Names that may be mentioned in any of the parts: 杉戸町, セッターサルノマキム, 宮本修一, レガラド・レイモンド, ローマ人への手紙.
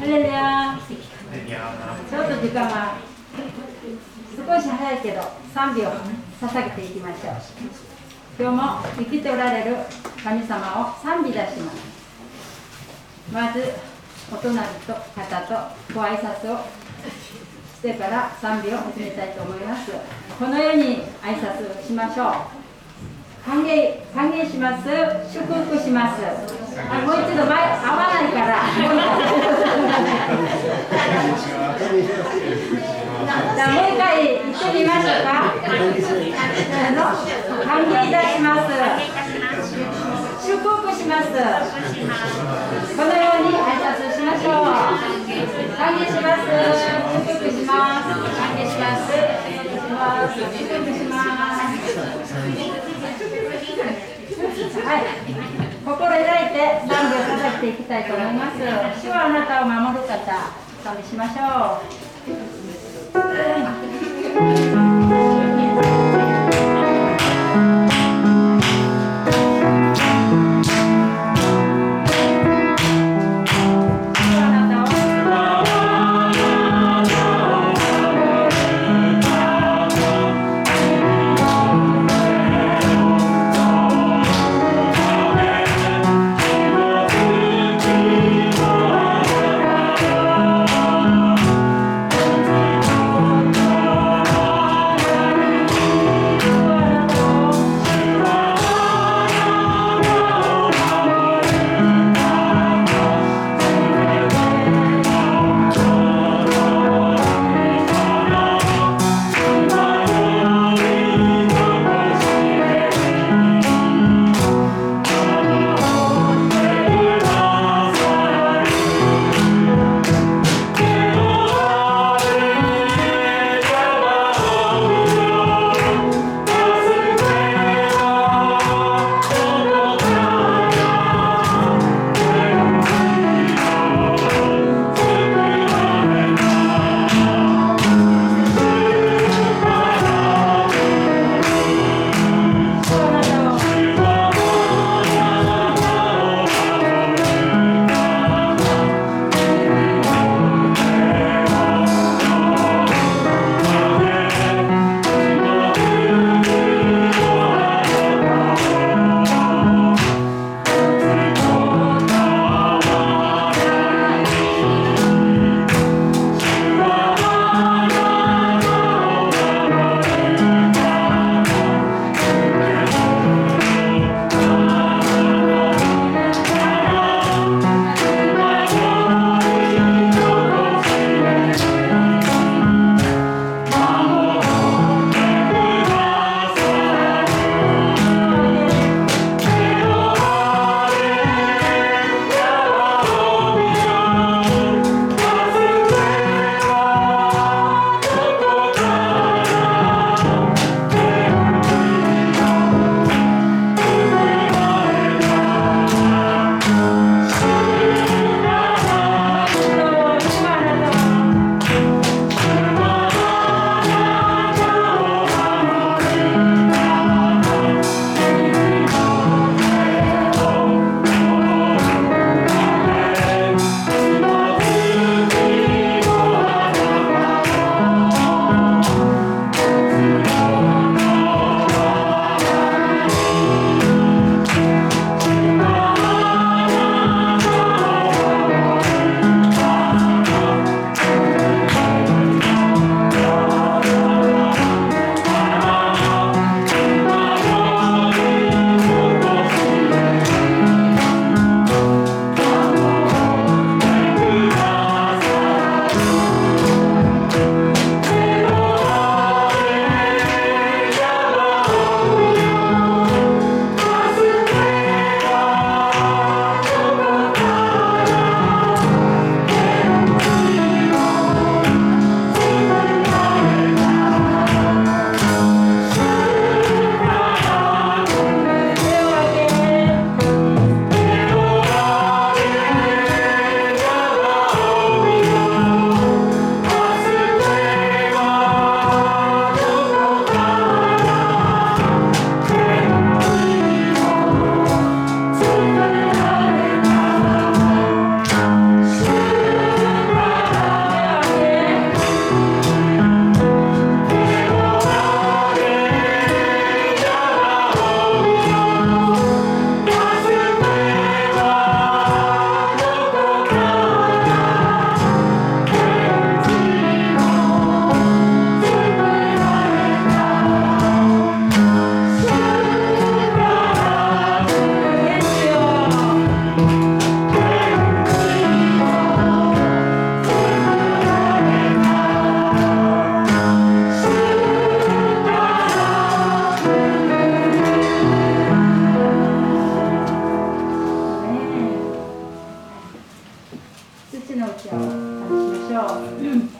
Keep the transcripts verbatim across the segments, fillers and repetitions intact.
ハレルヤー。ちょっと時間は少し早いけどさんびょう捧げていきましょう。今日も生きておられる神様を賛美出します。まずお隣と方とご挨拶をしてから賛美を始めたいと思います。このように挨拶しましょう。歓迎、歓迎します。祝福します。あ、もう一度前合わないからじゃあもう一回行ってみましょうか。歓迎いたします。祝福します。このように挨拶しましょう。歓迎します。祝福します。歓迎します。祝福します。祝福します。はい、心を抱いて賛美を捧げていきたいと思います。主はあなたを守る方、賛美しましょう。土の器をお出ししましょう。うん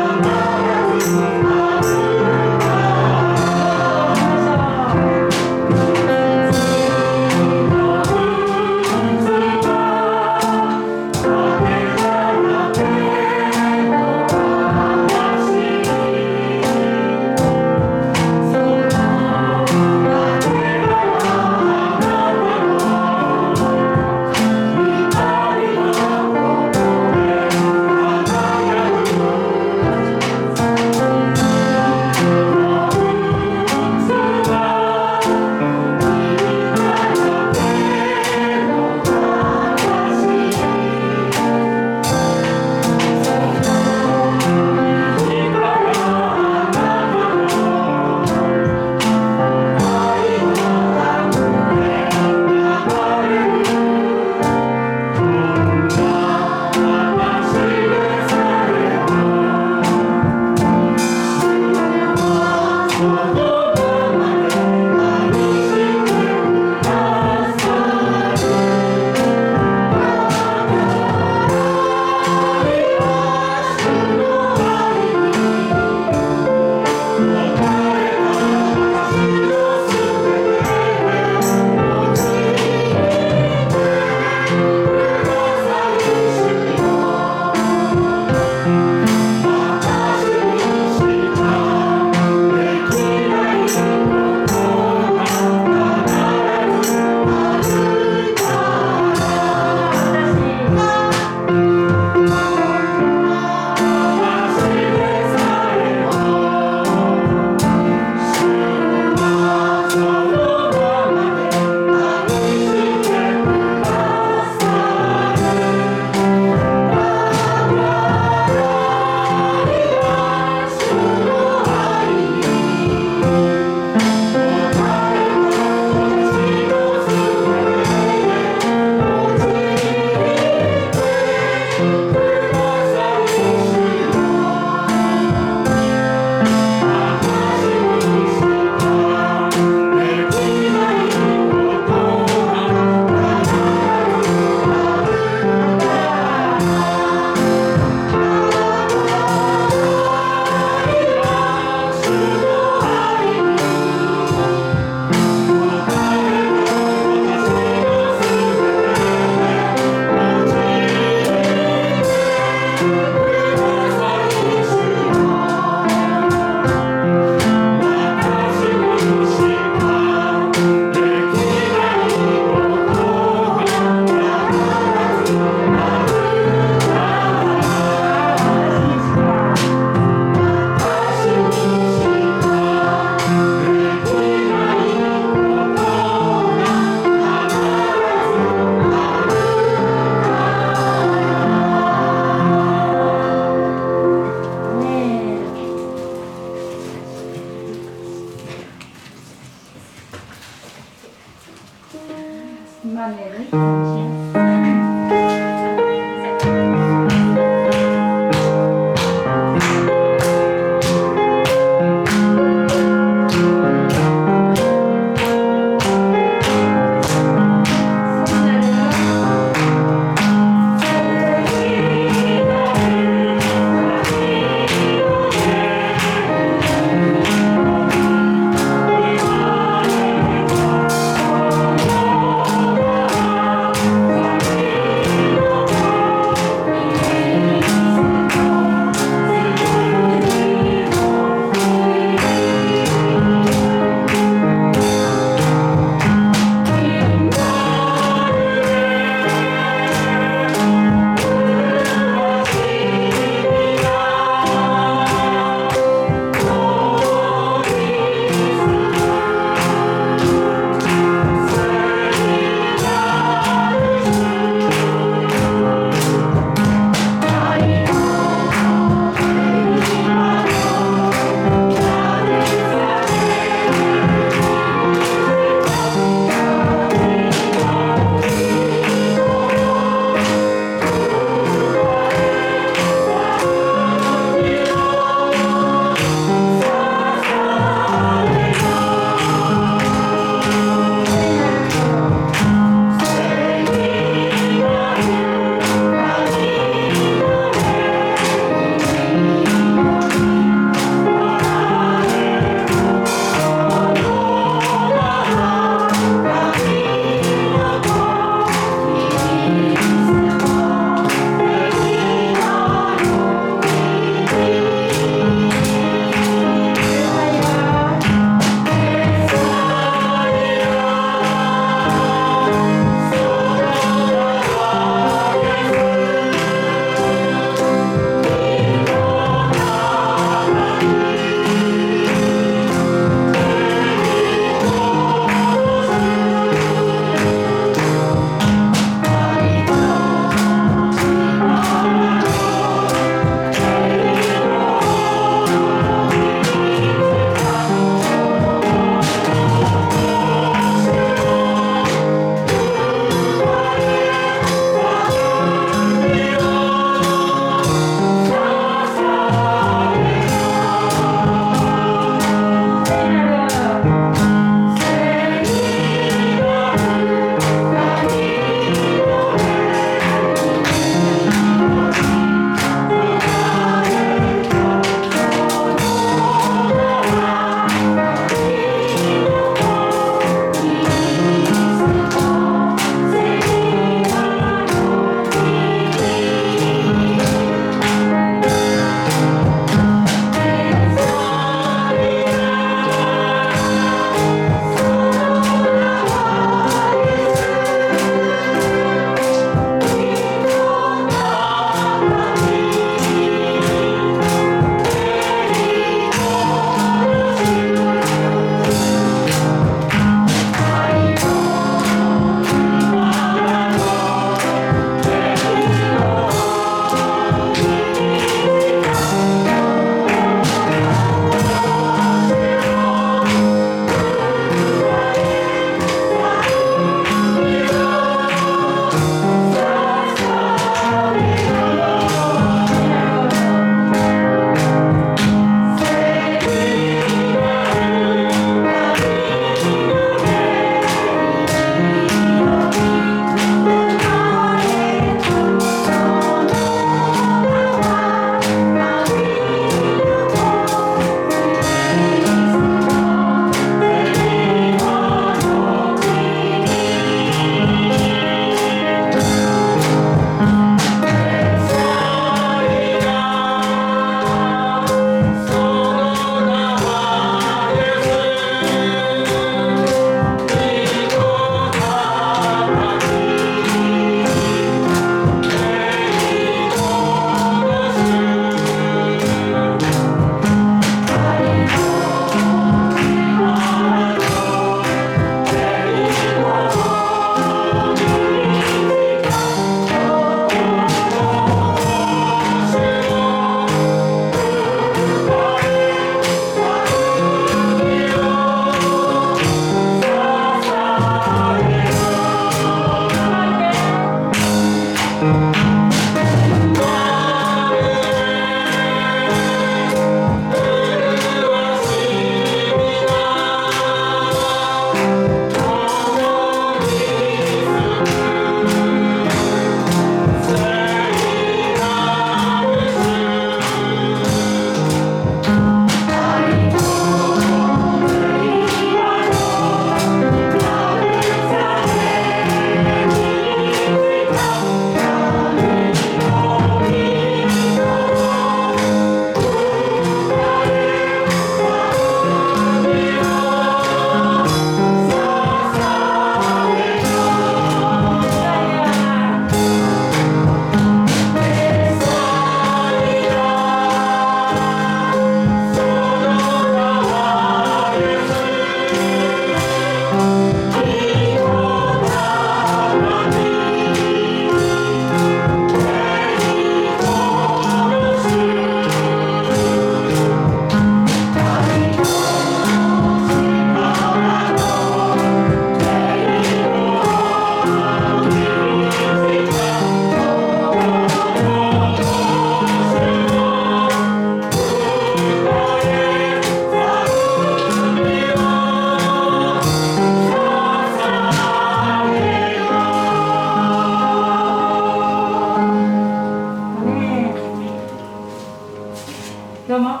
どうも、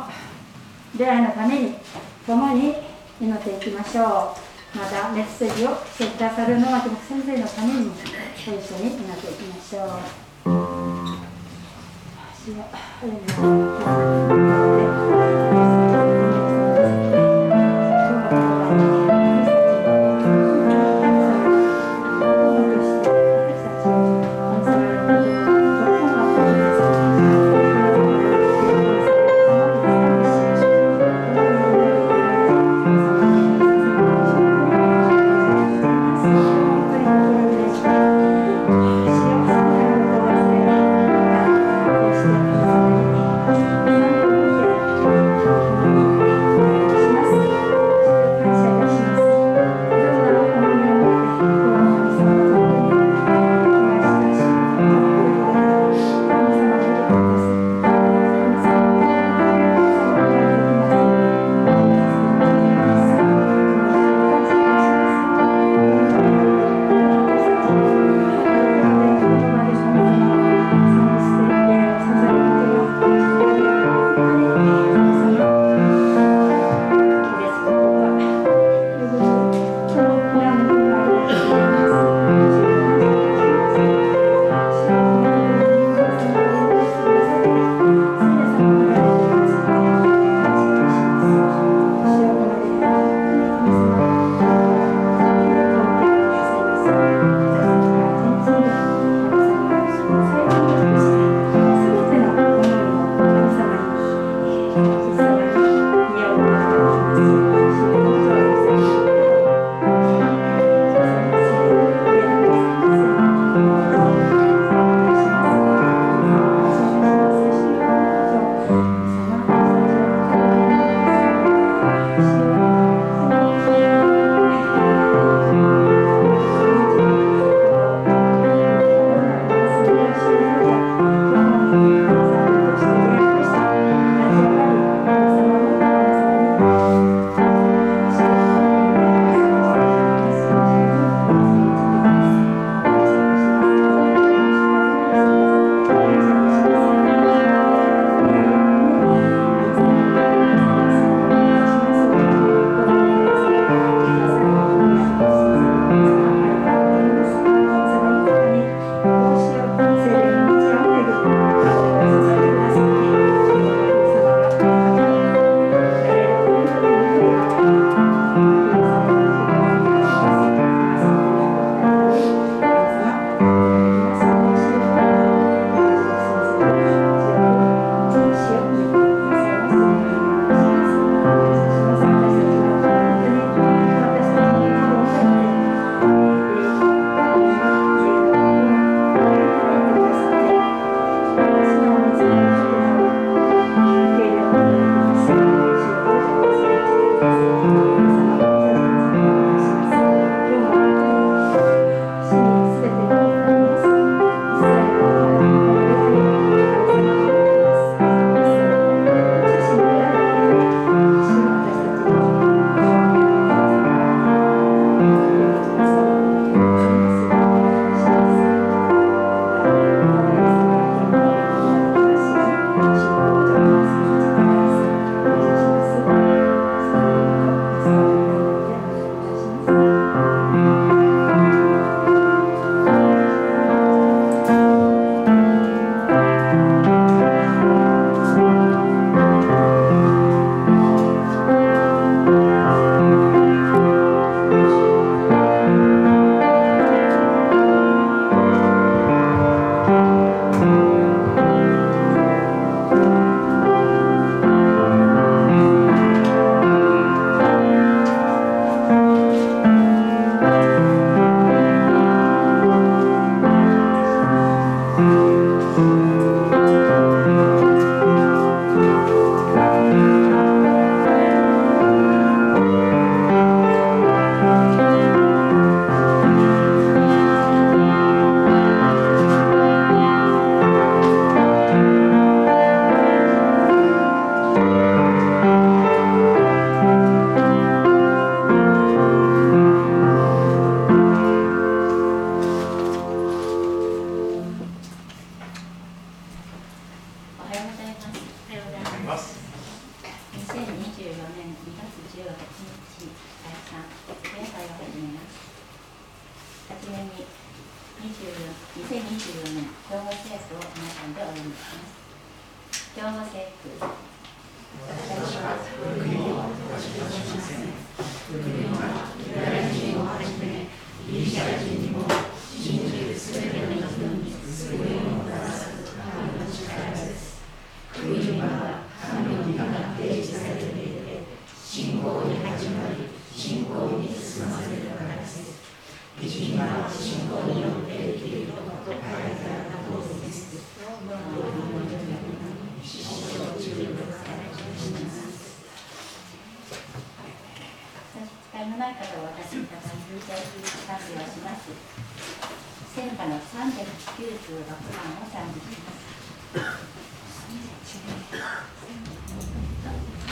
出会いのために共に祈っていきましょう。またメッセージをセッターサルノマキム先生のためにも一緒に祈っていきましょう。にせんにじゅうよねん兵庫制服を皆さんでお読みします。兵庫制服。私は国を私としません。国はユダヤ人をはじめギリシャ人にも信じるすべての人に救いを出す神の力です。国は神によって定義されていて、信仰に始まり信仰に進ませるからです。義人は信仰によって生きることと変えたらどうですか。どうものように一生自分の使いをします。使いのない方を私に畳みで賛美をします。聖歌のさんびゃくきゅうじゅうろくばんを賛美します。天皇の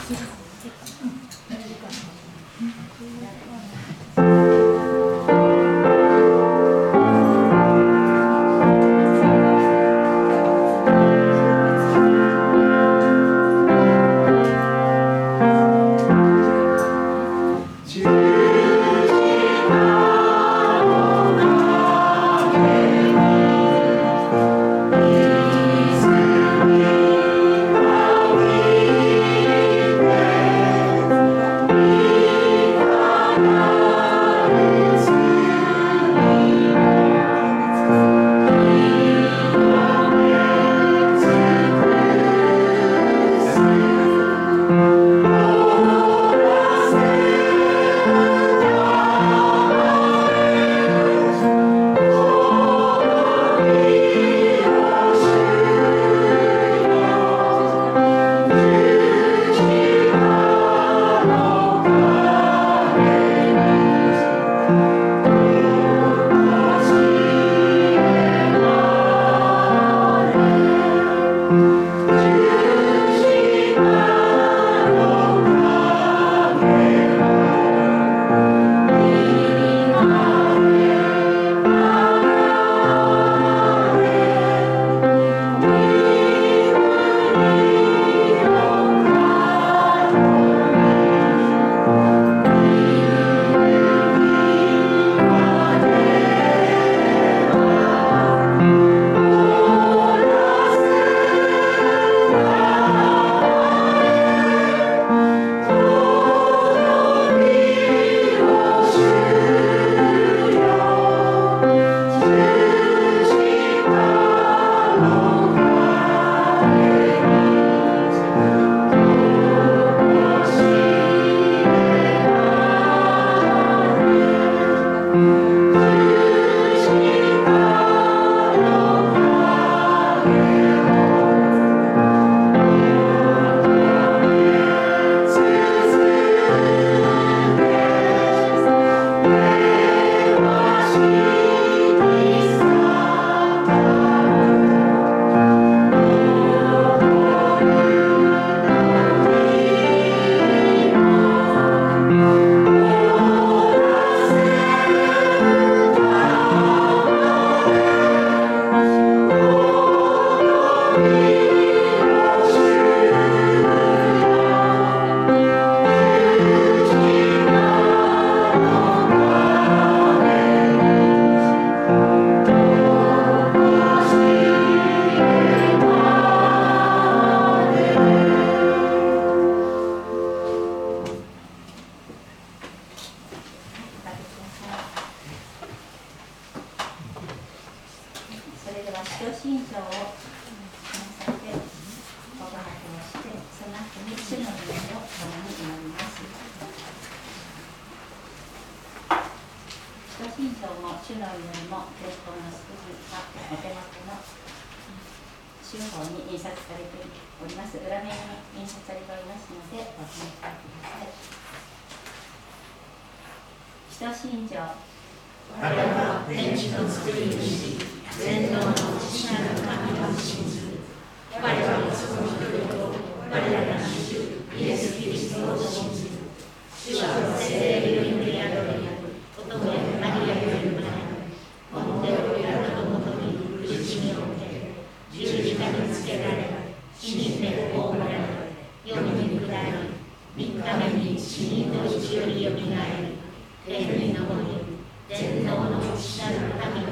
父なる神の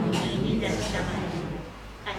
義に立ちたまえ。出来事や本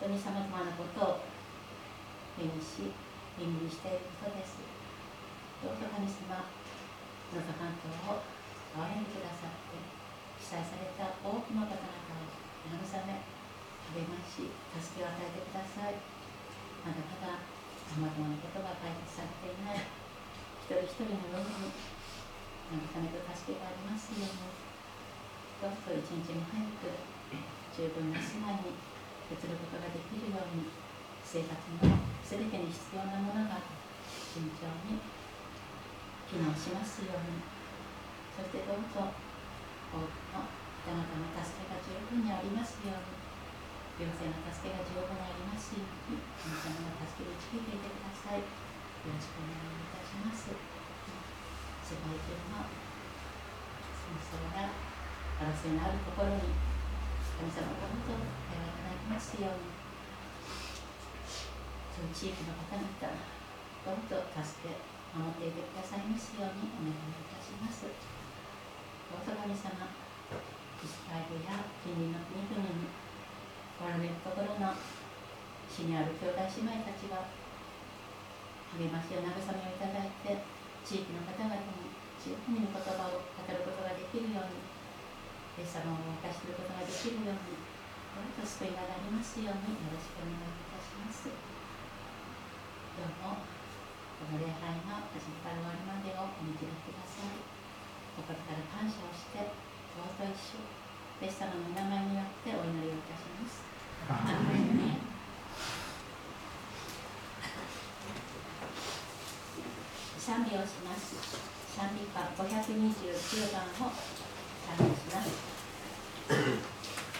当にさまざまなことを目にし耳にしていることです。どうぞ神様、能登半島を憐れんでくださって、被災された多くの方々を慰め、励まし、助けを与えてください。まだまださまざまなことが解決されていない一人一人のように慰めと助けがありますように、どうぞ一日も早く十分な住まいに移ることができるように、生活のすべてに必要なものが慎重に機能しますように、そしてどうぞ多くの方々の助けが十分にありますように、行政の助けが十分にありますように、皆様の助けに導いていてください。よろしくお願いいたします。世界中の戦争や争いのあるところに神様がどうぞお願いいただきますように、その地域の方々どうぞ助け守っていてくださいますようにお願いいたします。どうぞ神様、イスラエルや近隣の国々におられるところの地にある兄弟姉妹たちが励ましや慰めをいただいて、地域の方々に十分に言葉を語ることができるように、イエス様を明かすることができるように、どうぞ救いがなりますようによろしくお願いいたします。どうもこの礼拝の始めから終わりまでをお見切りください。心から感謝をして、どうぞ一緒イエス様の名前によってお祈りをいたします。アーメン。賛美をします。賛美歌ごひゃくにじゅうきゅうばんをお願いします。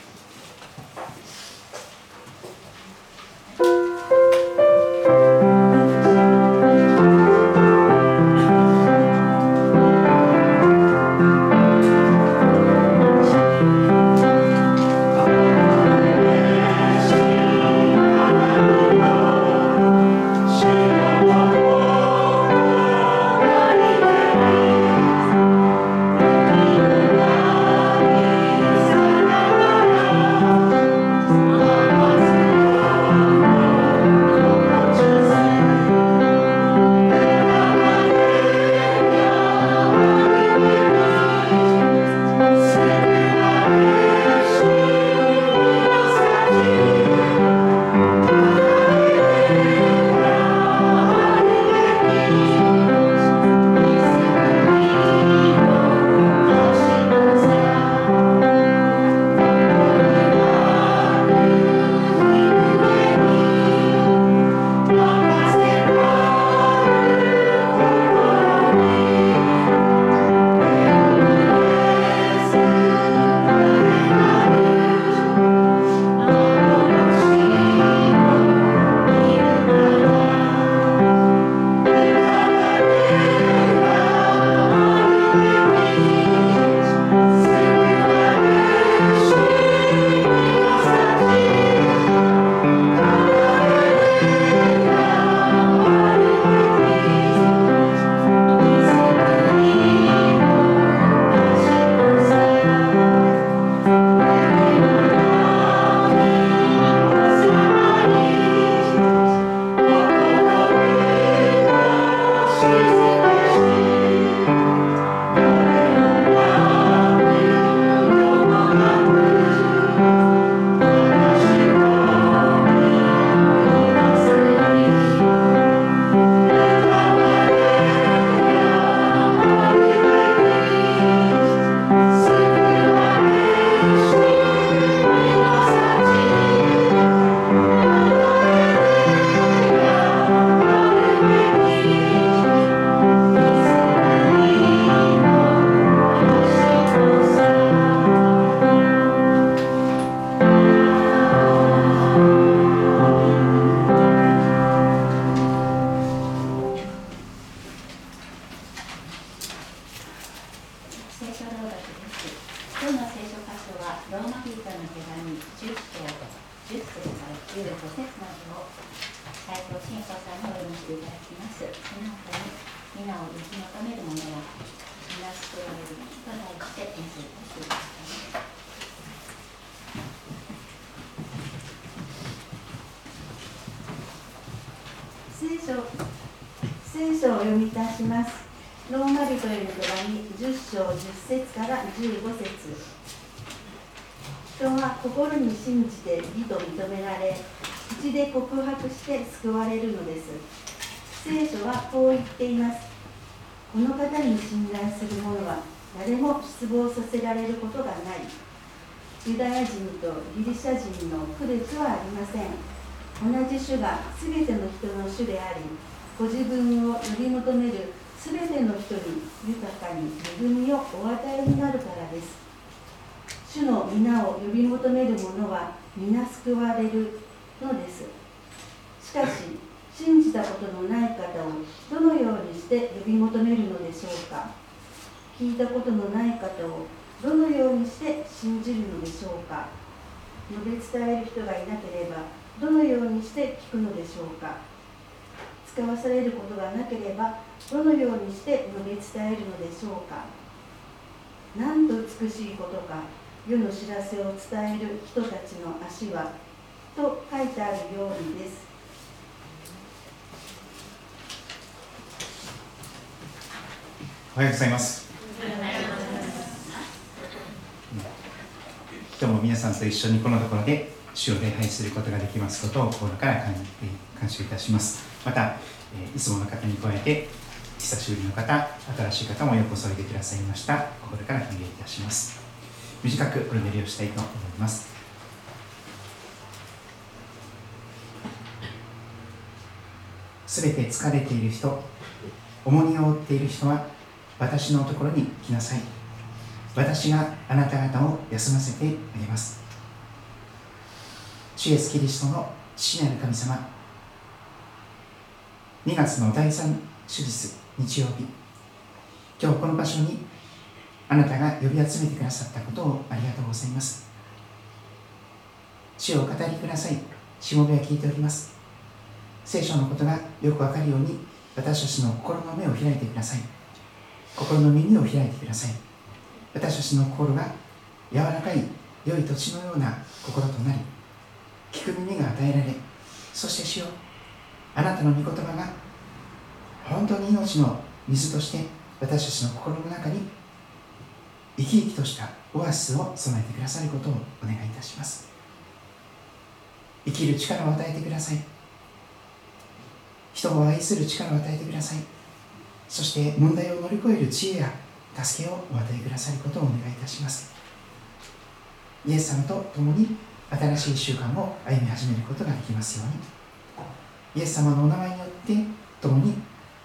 紙じゅっせいとじゅっせいからきゅうじゅうごせつまでを斉藤真子さんにお読みしていただきます。その他に皆を生き求める者は皆救われると題して演説していましたね。聖書、聖書を読み出します。ローマ人への手紙じゅっしょうじゅっせつからじゅうごせつ。人は心に信じて義と認められ、口で告白して救われるのです。聖書はこう言っています。この方に信頼する者は誰も失望させられることがない。ユダヤ人とギリシャ人の区別はありません。同じ主がすべての人の主であり、ご自分を呼び求めるすべての人に豊かに恵みをお与えになるからです。主の皆を呼び求める者は皆救われるのです。しかし、信じたことのない方をどのようにして呼び求めるのでしょうか。聞いたことのない方をどのようにして信じるのでしょうか。述べ伝える人がいなければ、どのようにして聞くのでしょうか。使わされることがなければ、どのようにして述べ伝えるのでしょうか。なんと美しいことか、世の知らせを伝える人たちの足は、と書いてあるようにです。おはようございます。おはようございます。今日も皆さんと一緒にこのところで、主を礼拝することができますことを心から感謝いたします。また、いつもの方に加えて久しぶりの方、新しい方もよくお添えてくださいました。心から歓迎いたします。短くお祈りをしたいと思います。すべて疲れている人、重荷を負っている人は私のところに来なさい。私があなた方を休ませてあげます。主イエスキリストの父なる神様、にがつのだいさんしゅじつにちようび、今日この場所にあなたが呼び集めてくださったことをありがとうございます。主をお語りください。しもべは聞いております。聖書のことがよくわかるように、私たちの心の目を開いてください。心の耳を開いてください。私たちの心が柔らかい良い土地のような心となり、聞く耳が与えられ、そして主よ、あなたの御言葉が本当に命の水として私たちの心の中に生き生きとしたオアシスを備えてくださることをお願いいたします。生きる力を与えてください。人を愛する力を与えてください。そして問題を乗り越える知恵や助けをお与えくださることをお願いいたします。イエス様と共に新しい習慣を歩み始めることができますように、イエス様のお名前によって共に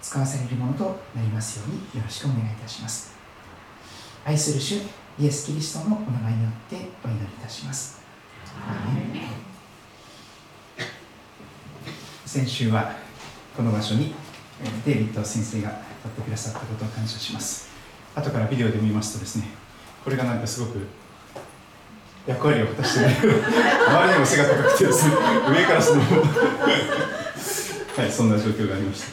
使わされるものとなりますようによろしくお願いいたします。愛する主イエスキリストのお名前によってお祈りいたします。アーメン。先週はこの場所にデイビッド先生が立ってくださったことを感謝します。後からビデオで見ますとですね、これがなんかすごく役割を果たしてない周りにも背が高くてですね、上からそのはい、そんな状況がありました。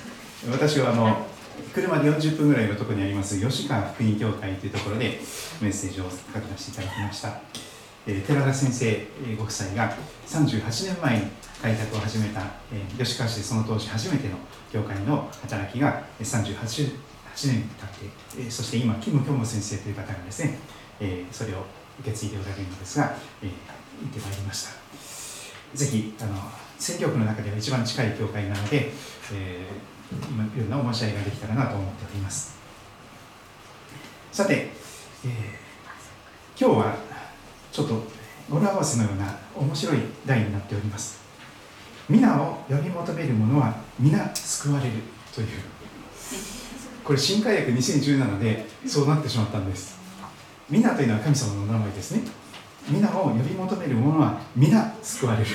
私はあの車でよんじゅっぷんぐらいのところにあります吉川福音教会というところでメッセージを書き出していただきました。えー、寺田先生ご夫妻がさんじゅうはちねんまえに開拓を始めた、えー、吉川市でその当時初めての教会の働きがさんじゅうはちねん経って、そして今キム・キョンモ先生という方がですね、えー、それを受け継いでおられるのですが、えー、行ってまいりました。ぜひあの選挙区の中では一番近い教会なので、えー、今いろんなお申し合いができたらなと思っております。さて、えー、今日はちょっと語呂合わせのような面白い題になっております。皆を呼び求める者は皆救われるという、これ新改訳にせんじゅうななでそうなってしまったんです。皆というのは神様の名前ですね。皆を呼び求める者は皆救われる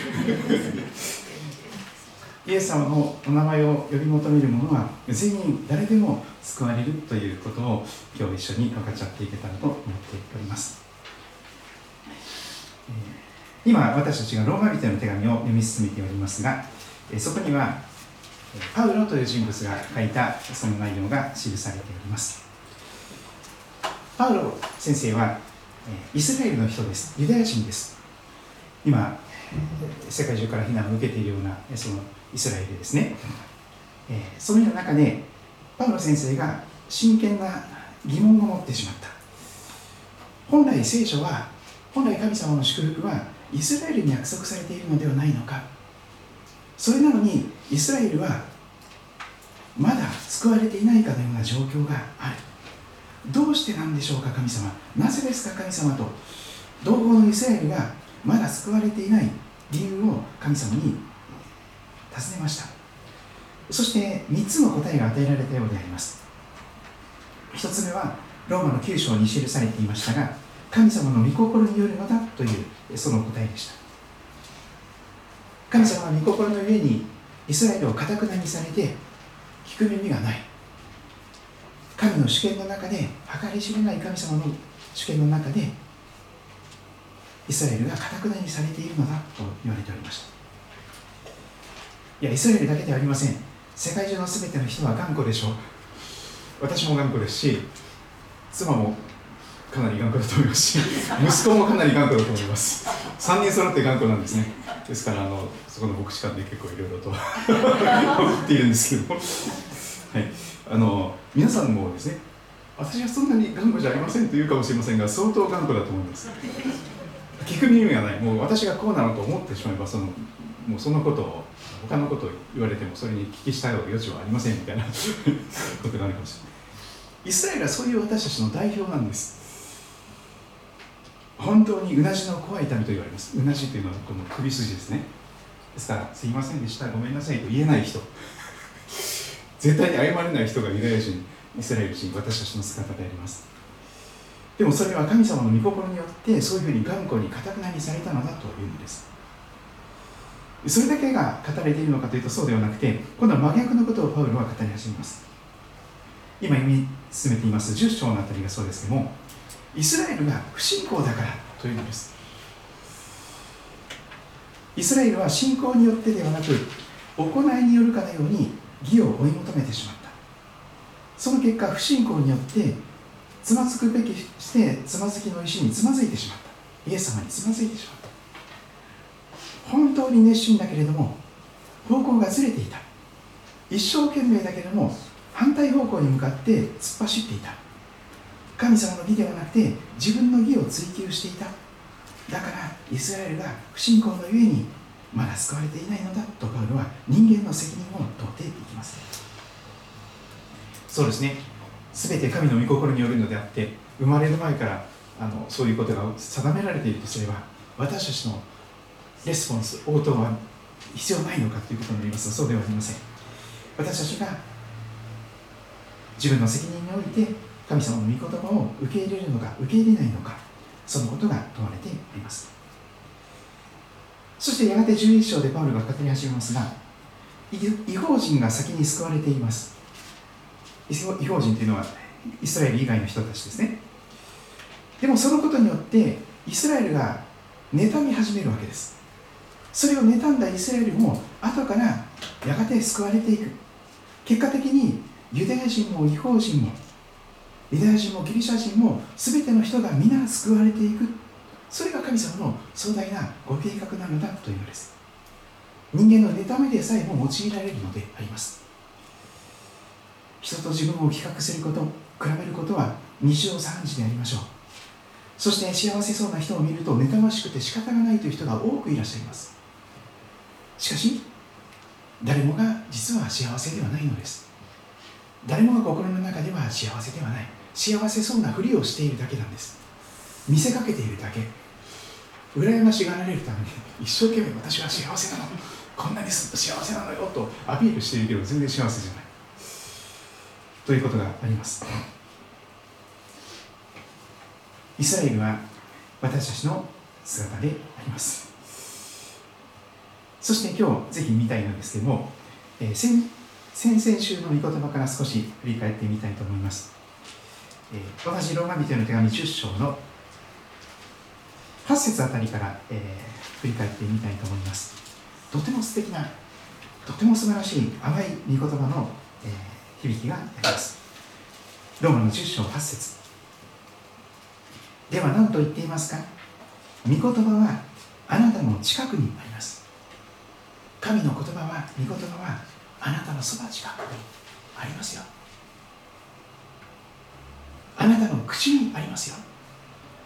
イエス様のお名前を呼び求める者は全員誰でも救われるということを今日一緒に分かち合っていけたらと思っております。えー今私たちがローマ人への手紙を読み進めておりますが、そこにはパウロという人物が書いたその内容が記されております。パウロ先生はイスラエルの人です。ユダヤ人です。今世界中から非難を受けているようなそのイスラエルですね。その中でパウロ先生が真剣な疑問を持ってしまった。本来聖書は本来神様の祝福はイスラエルに約束されているのではないのか。それなのにイスラエルはまだ救われていないかのような状況がある。どうしてなんでしょうか神様、なぜですか神様と同胞のイスラエルがまだ救われていない理由を神様に尋ねました。そしてみっつの答えが与えられたようであります。ひとつめはローマのきゅう章に記されていましたが、神様の御心によるのだというその答えでした。神様は御心のゆえにイスラエルをかたくなにされて聞く耳がない。神の主権の中で計り知れない神様の主権の中でイスラエルがかたくなにされているのだと言われておりました。いやイスラエルだけではありません。世界中のすべての人は頑固でしょう。私も頑固ですし、妻もかなり頑固だと思いますし、息子もかなり頑固だと思います。さんにん揃って頑固なんですね。ですからあのそこの牧師館で結構いろいろと思っているんですけども、はい、あの皆さんもですね、私はそんなに頑固じゃありませんと言うかもしれませんが、相当頑固だと思います。聞く耳がない。もう私がこうなのと思ってしまえば、そのもうそのことを他のことを言われてもそれに聞きしたい余地はありませんみたいなことがあるかもしれない。イスラエルはそういう私たちの代表なんです。本当にうなじの怖い痛みと言われます。うなじというのはこの首筋ですね。ですからすいませんでした、ごめんなさいと言えない人絶対に謝れない人がユダヤ人、イスラエル人、私たちの姿であります。でもそれは神様の御心によってそういうふうに頑固に固くなにされたのだというんです。それだけが語られているのかというとそうではなくて、今度は真逆のことをパウロは語り始めます。今読み進めていますじゅっ章のあたりがそうですけども、イスラエルが不信仰だからというのです。イスラエルは信仰によってではなく行いによるかのように義を追い求めてしまった。その結果不信仰によってつまずくべきしてつまずきの石につまずいてしまった。イエス様につまずいてしまった。本当に熱心だけれども方向がずれていた。一生懸命だけれども反対方向に向かって突っ走っていた。神様の義ではなくて自分の義を追求していた。だからイスラエルが不信仰のゆえにまだ救われていないのだとパウロは人間の責任を問うていきます。そうですね、全て神の御心によるのであって、生まれる前からあのそういうことが定められているとすれば、私たちのレスポンス、応答は必要ないのかということになりますが、そうではありません。私たちが自分の責任において神様の御言葉を受け入れるのか受け入れないのか、そのことが問われています。そしてやがてじゅういっ章でパウロが語り始めますが、異邦人が先に救われています。異邦人というのはイスラエル以外の人たちですね。でもそのことによってイスラエルが妬み始めるわけです。それを妬んだイスラエルも後からやがて救われていく。結果的にユダヤ人も異邦人もユダヤ人もギリシャ人も全ての人が皆救われていく。それが神様の壮大なご計画なのだというのです。人間の妬みでさえも用いられるのであります。人と自分を比較すること、比べることは日常三時でありましょう。そして幸せそうな人を見ると妬ましくて仕方がないという人が多くいらっしゃいます。しかし誰もが実は幸せではないのです。誰もが心の中では幸せではない。幸せそうなふりをしているだけなんです。見せかけているだけ。羨ましがられるために一生懸命私は幸せなの、こんなに幸せなのよとアピールしているけど全然幸せじゃないということがあります。イスラエルは私たちの姿であります。そして今日ぜひ見たいのですけども、えー、先々週の御言葉から少し振り返ってみたいと思います。えー、私ローマ人への手紙じゅっ章のはち節あたりから、えー、振り返ってみたいと思います。とても素敵な、とても素晴らしい甘い御言葉の、えー、響きがあります。ローマのじゅう章はち節、では何と言っていますか？御言葉はあなたの近くにあります。神の言葉は、御言葉はあなたのそば近くにありますよ。あなたの口にありますよ。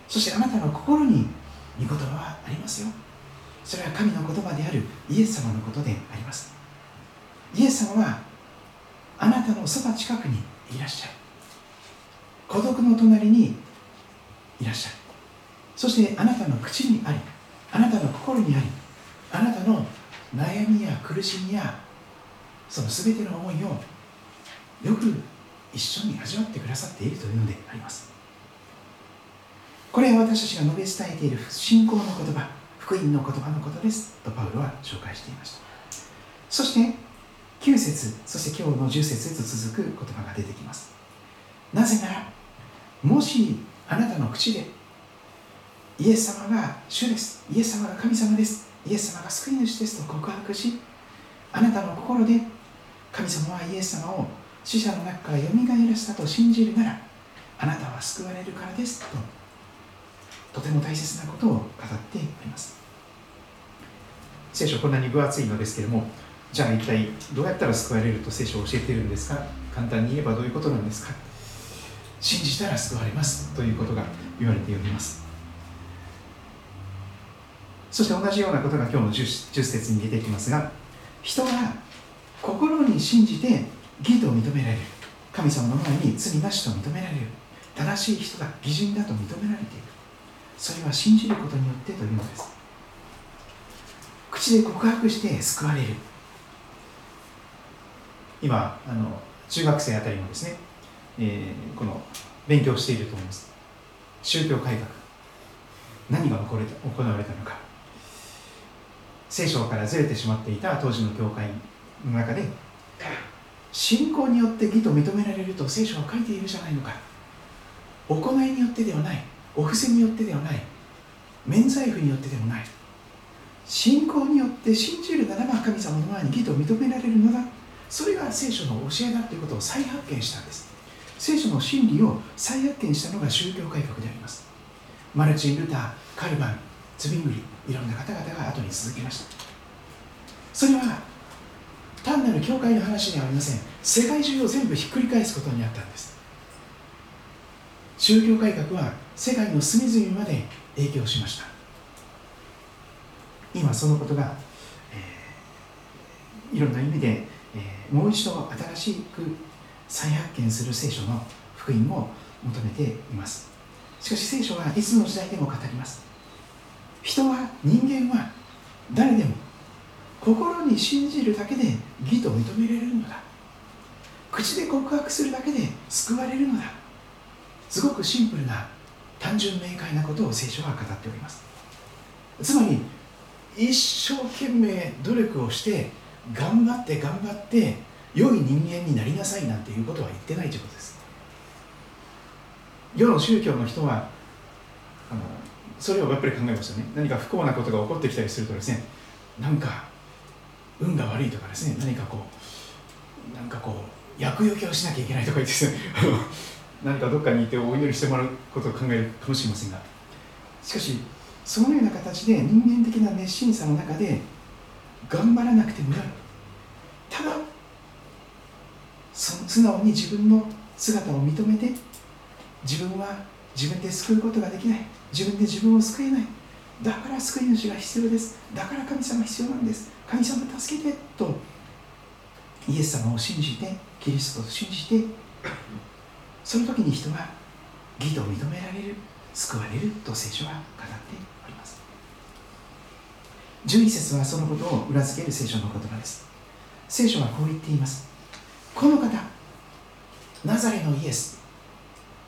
そしてあなたの心に御言葉はありますよ。それは神の言葉であるイエス様のことであります。イエス様はあなたのそば近くにいらっしゃる。孤独の隣にいらっしゃる。そしてあなたの口にあり、あなたの心にあり、あなたの悩みや苦しみやその全ての思いをよく一緒に味わってくださっているというのであります。これは私たちが述べ伝えている信仰の言葉、福音の言葉のことですとパウロは紹介していました。そしてきゅう節、そして今日のじゅう節と続く言葉が出てきます。なぜなら、もしあなたの口でイエス様が主です、イエス様が神様です、イエス様が救い主ですと告白し、あなたの心で神様はイエス様を死者の中からよみがえらせたと信じるなら、あなたは救われるからですと、とても大切なことを語っております。聖書こんなに分厚いのですけれども、じゃあ一体どうやったら救われると聖書を教えているんですか？簡単に言えばどういうことなんですか？信じたら救われますということが言われております。そして同じようなことが今日の じゅう, じゅう節に出てきますが、人は心に信じて義と認められる、神様の前に罪なしと認められる、正しい人が義人だと認められている、それは信じることによってというのです。口で告白して救われる。今あの中学生あたりもですね、えー、この勉強していると思います。宗教改革、何が行われたのか、聖書からずれてしまっていた当時の教会の中で、信仰によって義と認められると聖書は書いているじゃないのか、行いによってではない、お布施によってではない、免罪符によってでもない、信仰によって信じるならば神様の前に義と認められるのだ、それが聖書の教えだということを再発見したんです。聖書の真理を再発見したのが宗教改革であります。マルチン・ルター、カルバン、ツビングリ、いろんな方々が後に続きました。それは単なる教会の話ではありません。世界中を全部ひっくり返すことにあったんです。宗教改革は世界の隅々まで影響しました。今そのことが、えー、いろんな意味で、えー、もう一度新しく再発見する聖書の福音を求めています。しかし聖書はいつの時代でも語ります。人は、人間は誰でも心に信じるだけで義と認められるのだ、口で告白するだけで救われるのだ、すごくシンプルな単純明快なことを聖書は語っております。つまり一生懸命努力をして頑張って頑張って良い人間になりなさいなんていうことは言ってないということです。世の宗教の人はあのそれをやっぱり考えますよね。何か不幸なことが起こってきたりするとですね、なんか運が悪いとかですね、何かこうなんかこう厄除けをしなきゃいけないとか言ってですね何かどっかに行ってお祈りしてもらうことを考えるかもしれませんが、しかしそのような形で人間的な熱心さの中で頑張らなくてもよい、ただその素直に自分の姿を認めて、自分は自分で救うことができない、自分で自分を救えない、だから救い主が必要です、だから神様必要なんです、神様助けてとイエス様を信じて、キリストを信じて、その時に人は義と認められる、救われると聖書は語っております。じゅういち節はそのことを裏付ける聖書の言葉です。聖書はこう言っています。この方、ナザレのイエス、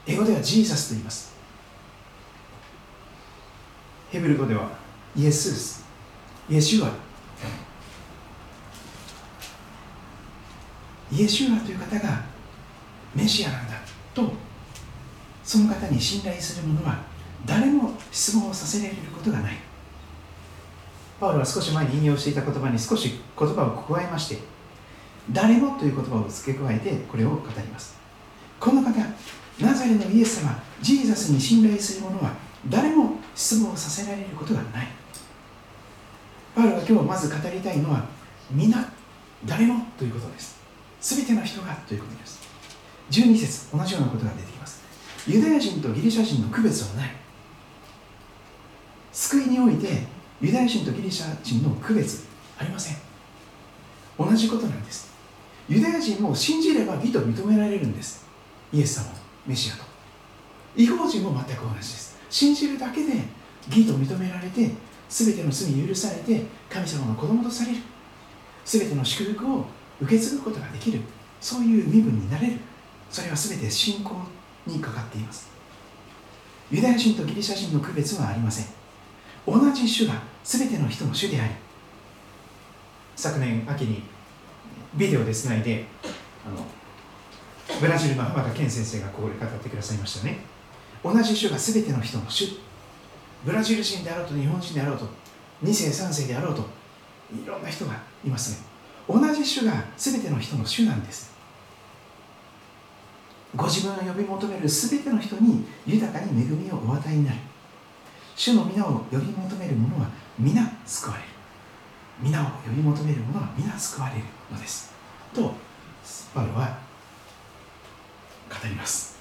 英語ではジーザスと言います。ヘブル語ではイエスース、イエシュア、イエシュアという方がメシアなんだと、その方に信頼する者は誰も質問をさせられることがない。パウロは少し前に引用していた言葉に少し言葉を加えまして、誰もという言葉を付け加えてこれを語ります。この方ナザレのイエス様ジーザスに信頼する者は誰も質問をさせられることがない。パウロは今日まず語りたいのは、皆、誰もということです。すべての人がということです。じゅうに節、同じようなことが出てきます。ユダヤ人とギリシャ人の区別はない。救いにおいてユダヤ人とギリシャ人の区別ありません。同じことなんです。ユダヤ人も信じれば義と認められるんです。イエス様、メシアと。異邦人も全く同じです。信じるだけで義と認められて、すべての罪に許されて神様の子供とされる、すべての祝福を受け継ぐことができる、そういう身分になれる。それはすべて信仰にかかっています。ユダヤ人とギリシャ人の区別はありません。同じ主がすべての人の主であり、昨年秋にビデオでつないであのブラジルの浜田健先生がここで語ってくださいましたね。同じ主がすべての人の主、ブラジル人であろうと日本人であろうとに世さん世であろうといろんな人がいますね。同じ主がすべての人の主なんです。ご自分を呼び求めるすべての人に豊かに恵みをお与えになる。主の皆を呼び求める者は皆救われる、皆を呼び求める者は皆救われるのですとパウロは語ります。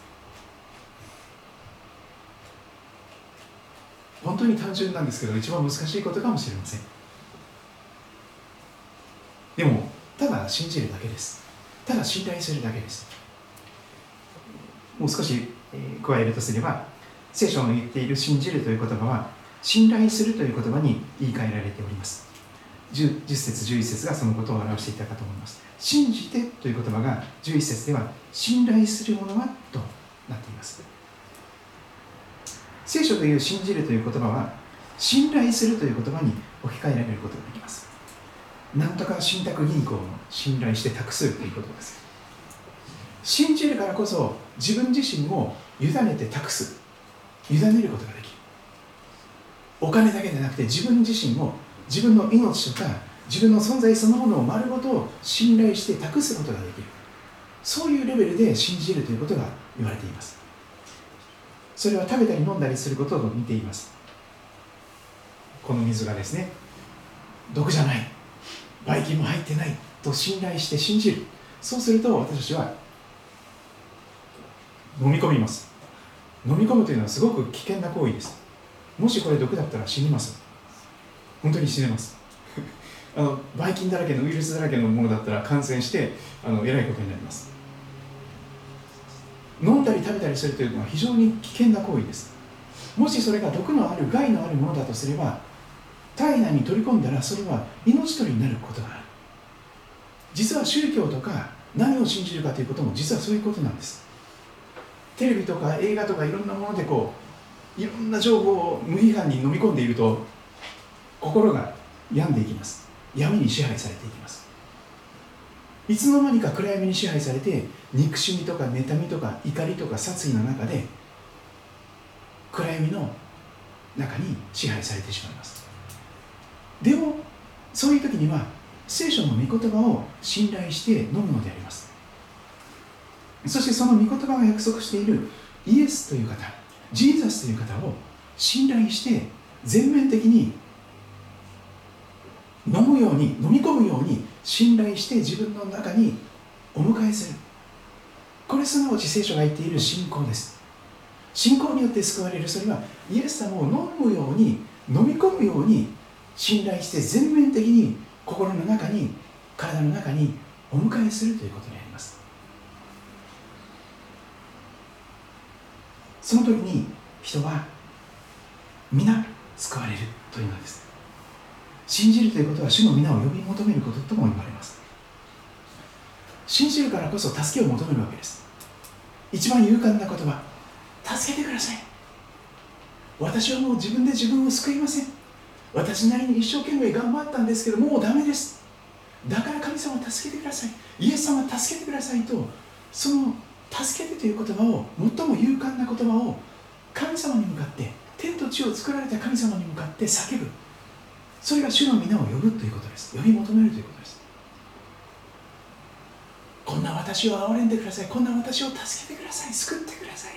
本当に単純なんですけど、一番難しいことかもしれません。でもただ信じるだけです。ただ信頼するだけです。もう少し加えるとすれば、聖書の言っている信じるという言葉は信頼するという言葉に言い換えられております。 10, じゅっ節じゅういち節がそのことを表していたかと思います。信じてという言葉がじゅういち節では信頼するものはとなっています。聖書という信じるという言葉は信頼するという言葉に置き換えられることができます。なんとか信託銀行の信頼して託するという言葉です。信じるからこそ自分自身を委ねて託す、委ねることができる。お金だけじゃなくて自分自身を、自分の命とか自分の存在そのものを丸ごと信頼して託すことができる。そういうレベルで信じるということが言われています。それは食べたり飲んだりすることと似ています。この水がですね、毒じゃない、ばい菌も入ってないと信頼して信じる。そうすると私たちは飲み込みます。飲み込むというのはすごく危険な行為です。もしこれ毒だったら死にます。本当に死ねますあのばい菌だらけのウイルスだらけのものだったら感染してあのえらいことになります。飲んだり食べたりするというのは非常に危険な行為です。もしそれが毒のある害のあるものだとすれば、体内に取り込んだらそれは命取りになることがある。実は宗教とか何を信じるかということも実はそういうことなんです。テレビとか映画とかいろんなものでこういろんな情報を無批判に飲み込んでいると、心が病んでいきます。闇に支配されていきます。いつの間にか暗闇に支配されて、憎しみとか妬みとか怒りとか殺意の中で暗闇の中に支配されてしまいます。でもそういう時には聖書の御言葉を信頼して飲むのであります。そしてその御言葉が約束しているイエスという方、ジーザスという方を信頼して全面的に飲むように、飲み込むように信頼して自分の中にお迎えする。これすなわち聖書が言っている信仰です。信仰によって救われる。それはイエス様を飲むように、飲み込むように信頼して全面的に心の中に、体の中にお迎えするということにあります。その時に人は皆救われるというのです。信じるということは主の皆を呼び求めることとも言われます。信じるからこそ助けを求めるわけです。一番勇敢な言葉、助けてください。私はもう自分で自分を救いません。私なりに一生懸命頑張ったんですけど、もうダメです。だから神様助けてください、イエス様助けてくださいと、その助けてという言葉を、最も勇敢な言葉を神様に向かって天と地を作られた神様に向かって叫ぶ、それが主の皆を呼ぶということです。呼び求めるということです。こんな私を憐れんでください、こんな私を助けてください、救ってください。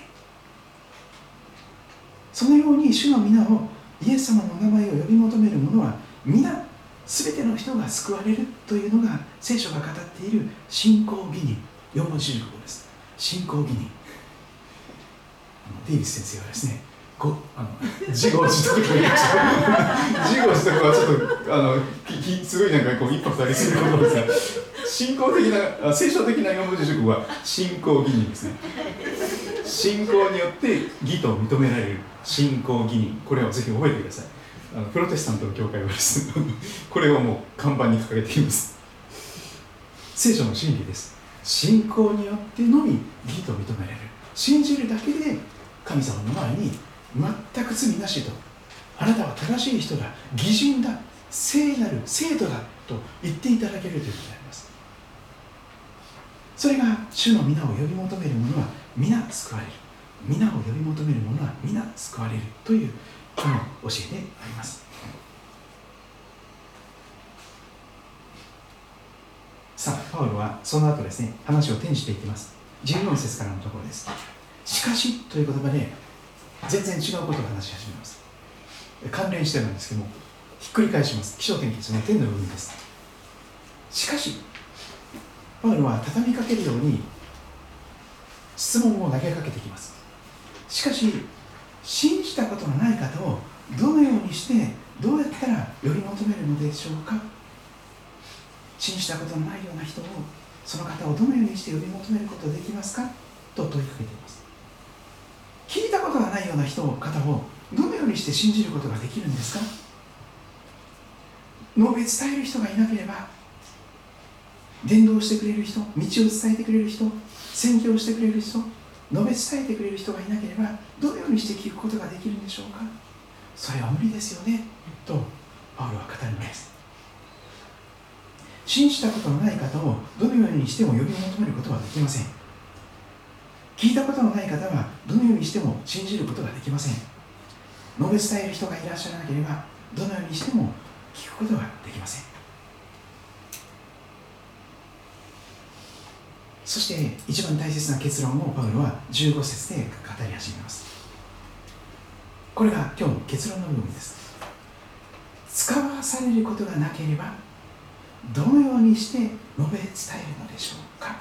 そのように主の皆を、イエス様のお名前を呼び求める者は皆、すべての人が救われるというのが聖書が語っている信仰義人、四文字熟語です。信仰義人。デイビス先生はですね、こあの自業自得と言いました。自業自得はちょっとあのきすごいなんかこう一発ありすぎることですが、信仰的な、聖書的な四文字熟語は信仰義人ですね。信仰によって義と認められる信仰義人、これをぜひ覚えてください。あのプロテスタントの教会はですね、これをもう看板に掲げています。聖書の真理です。信仰によってのみ義と認められる。信じるだけで神様の前に全く罪なしと、あなたは正しい人だ、義人だ、聖なる聖徒だと言っていただけるということであります。それが主の皆を呼び求める者は皆救われる、皆を呼び求める者は皆救われるというこの教えであります。さあパウロはその後ですね、話を転じていきます。じゅうよん節からのところです。しかしという言葉で全然違うことを話し始めます。関連してなんですけども、ひっくり返します。起承転結の点の部分です。しかしパウロは畳みかけるように質問を投げかけてきます。しかし信じたことのない方をどのようにしてどうやったら呼び求めるのでしょうか。信じたことのないような人を、その方をどのようにして呼び求めることができますかと問いかけています。聞いたことがないような人を方をどのようにして信じることができるんですか。述べ伝える人がいなければ、伝道してくれる人、道を伝えてくれる人、宣教してくれる人、述べ伝えてくれる人がいなければどのようにして聞くことができるんでしょうか。それは無理ですよねとパウロは語るのです。信じたことのない方をどのようにしても呼び求めることはできません。聞いたことのない方はどのようにしても信じることができません。述べ伝える人がいらっしゃらなければどのようにしても聞くことができません。そして一番大切な結論をパウロはじゅうご節で語り始めます。これが今日の結論の部分です。使わされることがなければどのようにして述べ伝えるのでしょうか。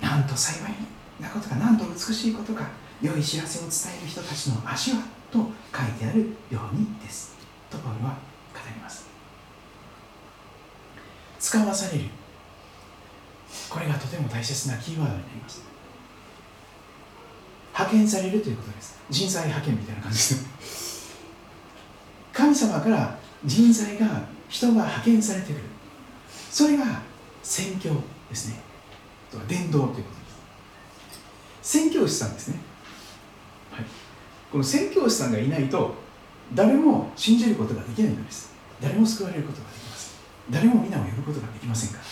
なんと幸いなことか、なんと美しいことか、良い知らせを伝える人たちの足はと書いてあるようにですとパウロは語ります。使わされる、これがとても大切なキーワードになります。派遣されるということです。人材派遣みたいな感じです神様から人材が、人が派遣されてくる、それが宣教ですね、伝道ということです。宣教師さんですね、はい、この宣教師さんがいないと誰も信じることができないのです。誰も救われることができません。誰も皆を呼ぶことができませんから。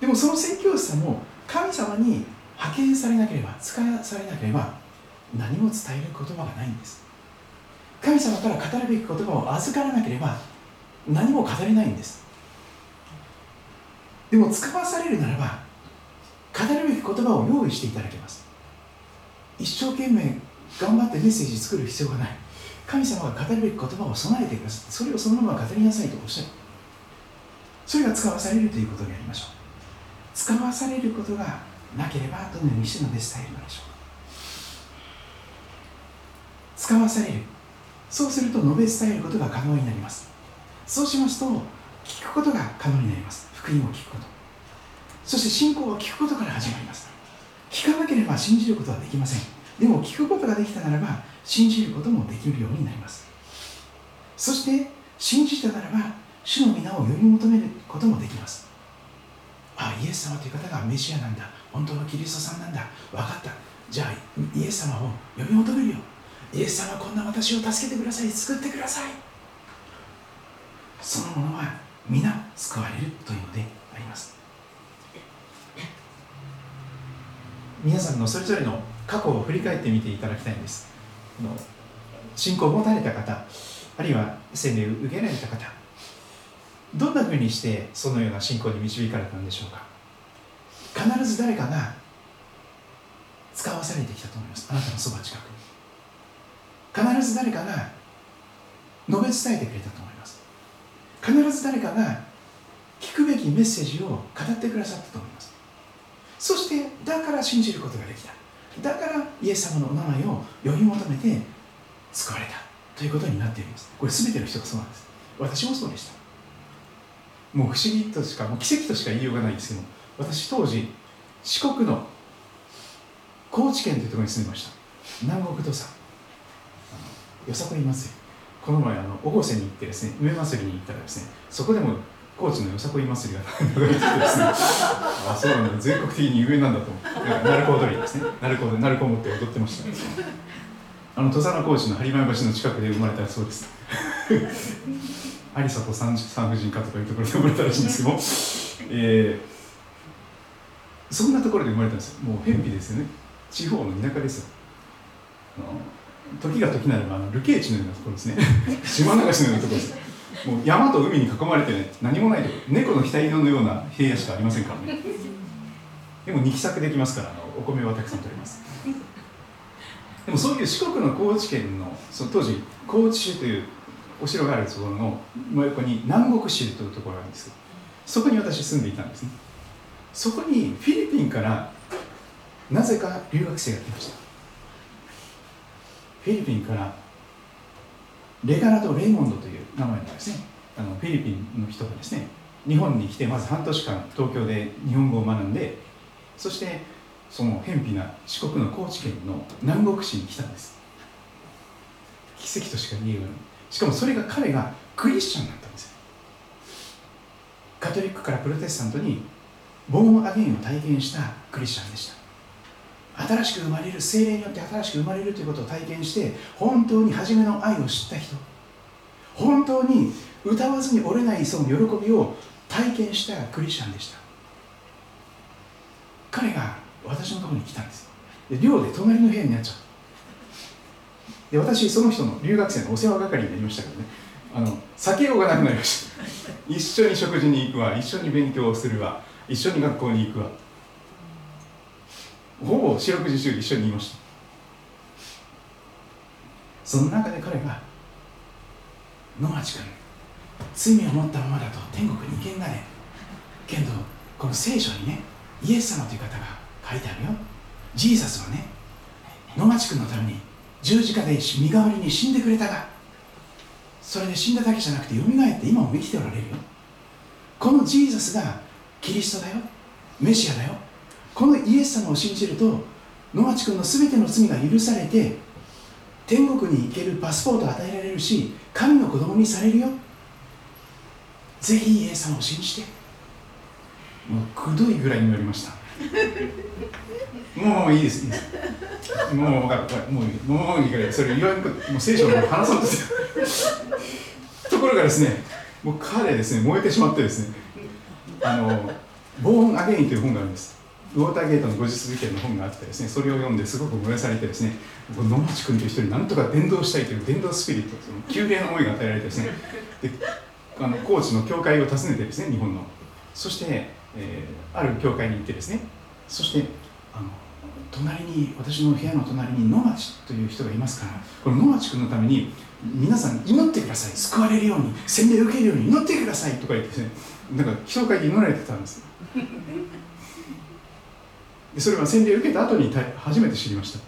でもその宣教師さんも神様に派遣されなければ、使わされなければ何も伝える言葉がないんです。神様から語るべき言葉を預からなければ何も語れないんです。でも使わされるならば語るべき言葉を用意していただけます。一生懸命頑張ってメッセージ作る必要がない。神様が語るべき言葉を備えてください。それをそのまま語りなさいとおっしゃる。それが使わされるということでありましょう。使わされることがなければどのようにして述べ伝えるのでしょうか。使わされる、そうすると述べ伝えることが可能になります。そうしますと聞くことが可能になります。福音を聞くこと、そして信仰は聞くことから始まります。聞かなければ信じることはできません。でも聞くことができたならば信じることもできるようになります。そして信じたならば主の皆を呼び求めることもできます。ああ、イエス様という方がメシアなんだ、本当のキリストさんなんだ、分かった、じゃあイエス様を呼び求めるよ、イエス様こんな私を助けてください、救ってください。そのものは皆救われるというのであります。皆さんのそれぞれの過去を振り返ってみていただきたいんです。の信仰を持たれた方、あるいは洗礼を受けられた方、どんなふうにしてそのような信仰に導かれたんでしょうか。必ず誰かが使わされてきたと思います。あなたのそば近くに必ず誰かが述べ伝えてくれたと思います。必ず誰かが聞くべきメッセージを語ってくださったと思います。そしてだから信じることができた、だからイエス様のお名前を呼び求めて救われたということになっています。これ全ての人がそうなんです。私もそうでした。もう不思議としか、もう奇跡としか言いようがないんですけど、私当時四国の高知県というところに住みました。南国土佐よさこい祭り、この前あの越生に行ってですね、梅祭りに行ったらですね、そこでも高知のよさこい祭りが流れてきてですねあ、そうなんだ、全国的に有名なんだと思って、なんか鳴子踊りですね、鳴子で鳴子を持って踊ってました、ね、あの土佐の高知の播磨橋の近くで生まれたそうです有里産婦人科とかいうところで生まれたらしいんですけども、えー、そんなところで生まれたんですよ。もう偏僻ですよね、地方の田舎ですよ。あの時が時ならば、あの流刑地のようなところですね島流しのようなところです。もう山と海に囲まれて、ね、何もないところ、猫の額のような平野しかありませんからねでも二期作できますから、あのお米はたくさん取れますでもそういう四国の高知県 の, その当時高知市というお城があるところの真横に南国州というところがあるんですけど、そこに私住んでいたんですね。そこにフィリピンからなぜか留学生が来ました。フィリピンからレガラド・レイモンドという名前のですね、あのフィリピンの人がですね、日本に来てまず半年間東京で日本語を学んで、そしてその偏僻な四国の高知県の南国市に来たんです。奇跡としか言えない。しかもそれが、彼がクリスチャンだったんですよ。カトリックからプロテスタントにボーンアゲインを体験したクリスチャンでした。新しく生まれる、聖霊によって新しく生まれるということを体験して、本当に初めの愛を知った人、本当に歌わずに折れないその喜びを体験したクリスチャンでした。彼が私のところに来たんです。で、寮で隣の部屋になっちゃった。で、私その人の留学生のお世話係になりましたけどね、あの避けようがなくなりました一緒に食事に行くわ、一緒に勉強をするわ、一緒に学校に行くわ、ほぼ四六時中一緒にいました。その中で彼が、野町君、罪を持ったままだと天国に行けんだね、けどこの聖書にね、イエス様という方が書いてあるよ、ジーザスはね、野町君のために十字架で身代わりに死んでくれたが、それで死んだだけじゃなくて蘇って今も生きておられるよ、このジーザスがキリストだよ、メシアだよ、このイエス様を信じると野町君の全ての罪が許されて天国に行けるパスポートを与えられるし、神の子供にされるよ、ぜひイエス様を信じて。もうくどいぐらいになりましたもういいです、いいです、もう分かる、もういい、もういいから、それいろいろ、もう聖書のこと話そうとしてところがですね、もう彼ですね、燃えてしまってですね、あのボーンアゲインという本があるんです。ウォーターゲートのごじ事件の本があってですね、それを読んですごく燃やされてですね、野町君という人に何とか伝道したいという伝道スピリット、その急励の思いが与えられてですね、で、あの高知の教会を訪ねてですね、日本の、そしてえー、ある教会に行ってですね、そしてあの隣に、私の部屋の隣に野町という人がいますから、この野町君のために皆さん祈ってください、救われるように、洗礼を受けるように祈ってくださいとか言ってですね、なんか教会で祈られてたんですで、それは洗礼を受けた後に初めて知りまし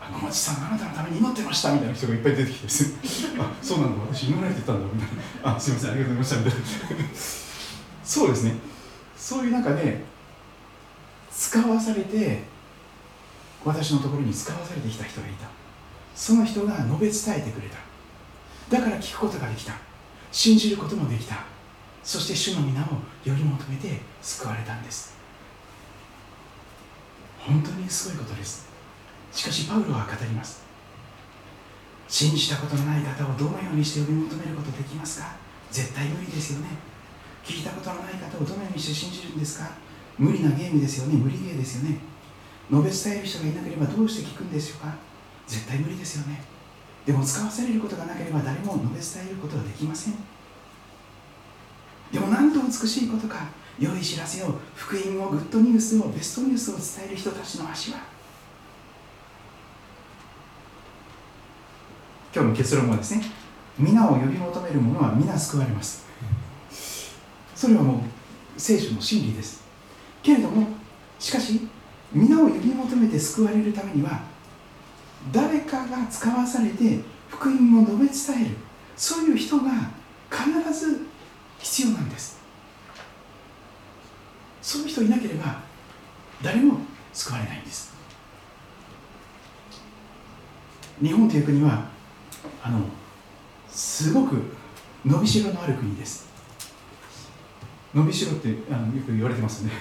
た。野町さん、あなたのために祈ってましたみたいな人がいっぱい出てきてですねあ、そうなの、私祈られてたんだみたいな、あ、すいません、ありがとうございましたみたいなそうですね、そういう中で使わされて、私のところに使わされてきた人がいた。その人が述べ伝えてくれた。だから聞くことができた、信じることもできた、そして主の皆をより求めて救われたんです。本当にすごいことです。しかしパウロは語ります。信じたことのない方をどのようにして呼び求めることできますか？絶対無理ですよね。聞いたことのない方をどのようにして信じるんですか？無理なゲームですよね、無理ゲーですよね。述べ伝える人がいなければどうして聞くんですか？絶対無理ですよね。でも使わされることがなければ誰も述べ伝えることはできません。でもなんと美しいことか、良い知らせを、福音を、グッドニュースを、ベストニュースを伝える人たちの足は。今日の結論はですね、皆を呼び求める者は皆救われます。それはもう聖書の真理です。けれども、しかし皆を呼び求めて救われるためには、誰かが使わされて福音を述べ伝える、そういう人が必ず必要なんです。そういう人いなければ誰も救われないんです。日本という国はあのすごく伸びしろのある国です。伸びしろってあのよく言われてますよね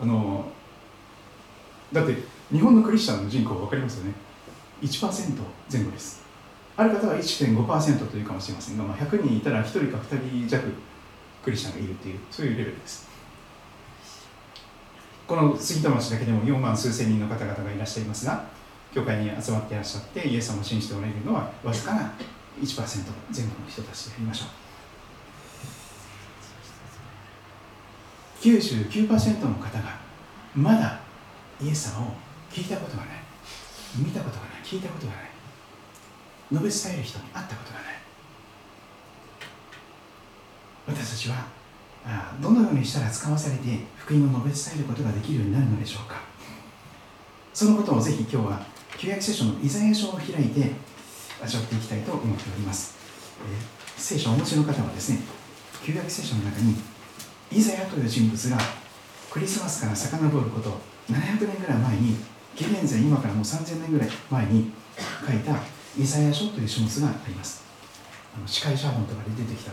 あのだって日本のクリスチャンの人口分かりますよね。 いちパーセントぜん後です。ある方は いってんごパーセント というかもしれませんが、まあ、ひゃくにんいたらひとりかふたり弱クリスチャンがいるという、そういうレベルです。この杉戸町だけでもよんまんすうせんにんの方々がいらっしゃいますが、教会に集まっていらっしゃってイエス様を信じておられるのはわずかな いちパーセントぜん後の人たちでありましょう。 きゅうじゅうきゅうパーセント の方がまだイエス様を聞いたことがない、見たことがない、聞いたことがない、述べ伝える人に会ったことがない。私たちはあどのようにしたら使わされて福音を述べ伝えることができるようになるのでしょうか。そのことをぜひ今日は旧約聖書のイザヤ書を開いて味わっていきたいと思っております。えー、聖書をお持ちの方はですね、旧約聖書の中にイザヤという人物がクリスマスから遡ることななひゃくねんぐらい前に、紀元前今からもうさんぜんねんぐらい前に書いたイザヤ書という書物があります。あの司会者本とかで出てきた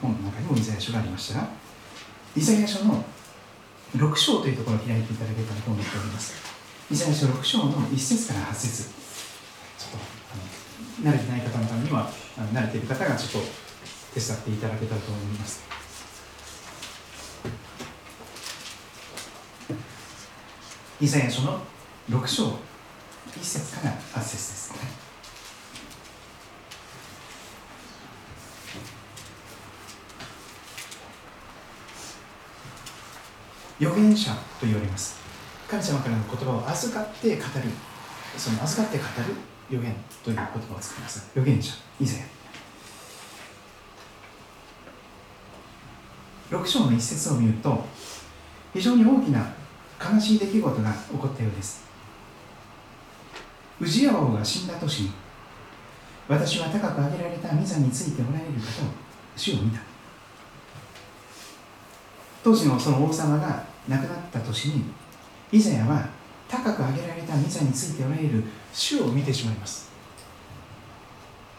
本の中にもイザヤ書がありましたが、イザヤ書のろく章というところを開いていただけたらと思っております。イザヤ書ろく章のいっ節からはち節、ちょっとあの慣れてない方のためには慣れている方がちょっと手伝っていただけたらと思います。イザヤ書のろく章いっ節からはち節ですね。預言者と言われます。神様からの言葉を預かって語る、その預かって語る預言という言葉を使います。預言者イザヤろく章のいっ節を見ると、非常に大きな悲しい出来事が起こったようです。ウジヤ王が死んだ年に、私は高く上げられた御座についておられる方を主を見た。当時のその王様が亡くなった年に、イザヤは高く上げられた御座についておられる主を見てしまいます。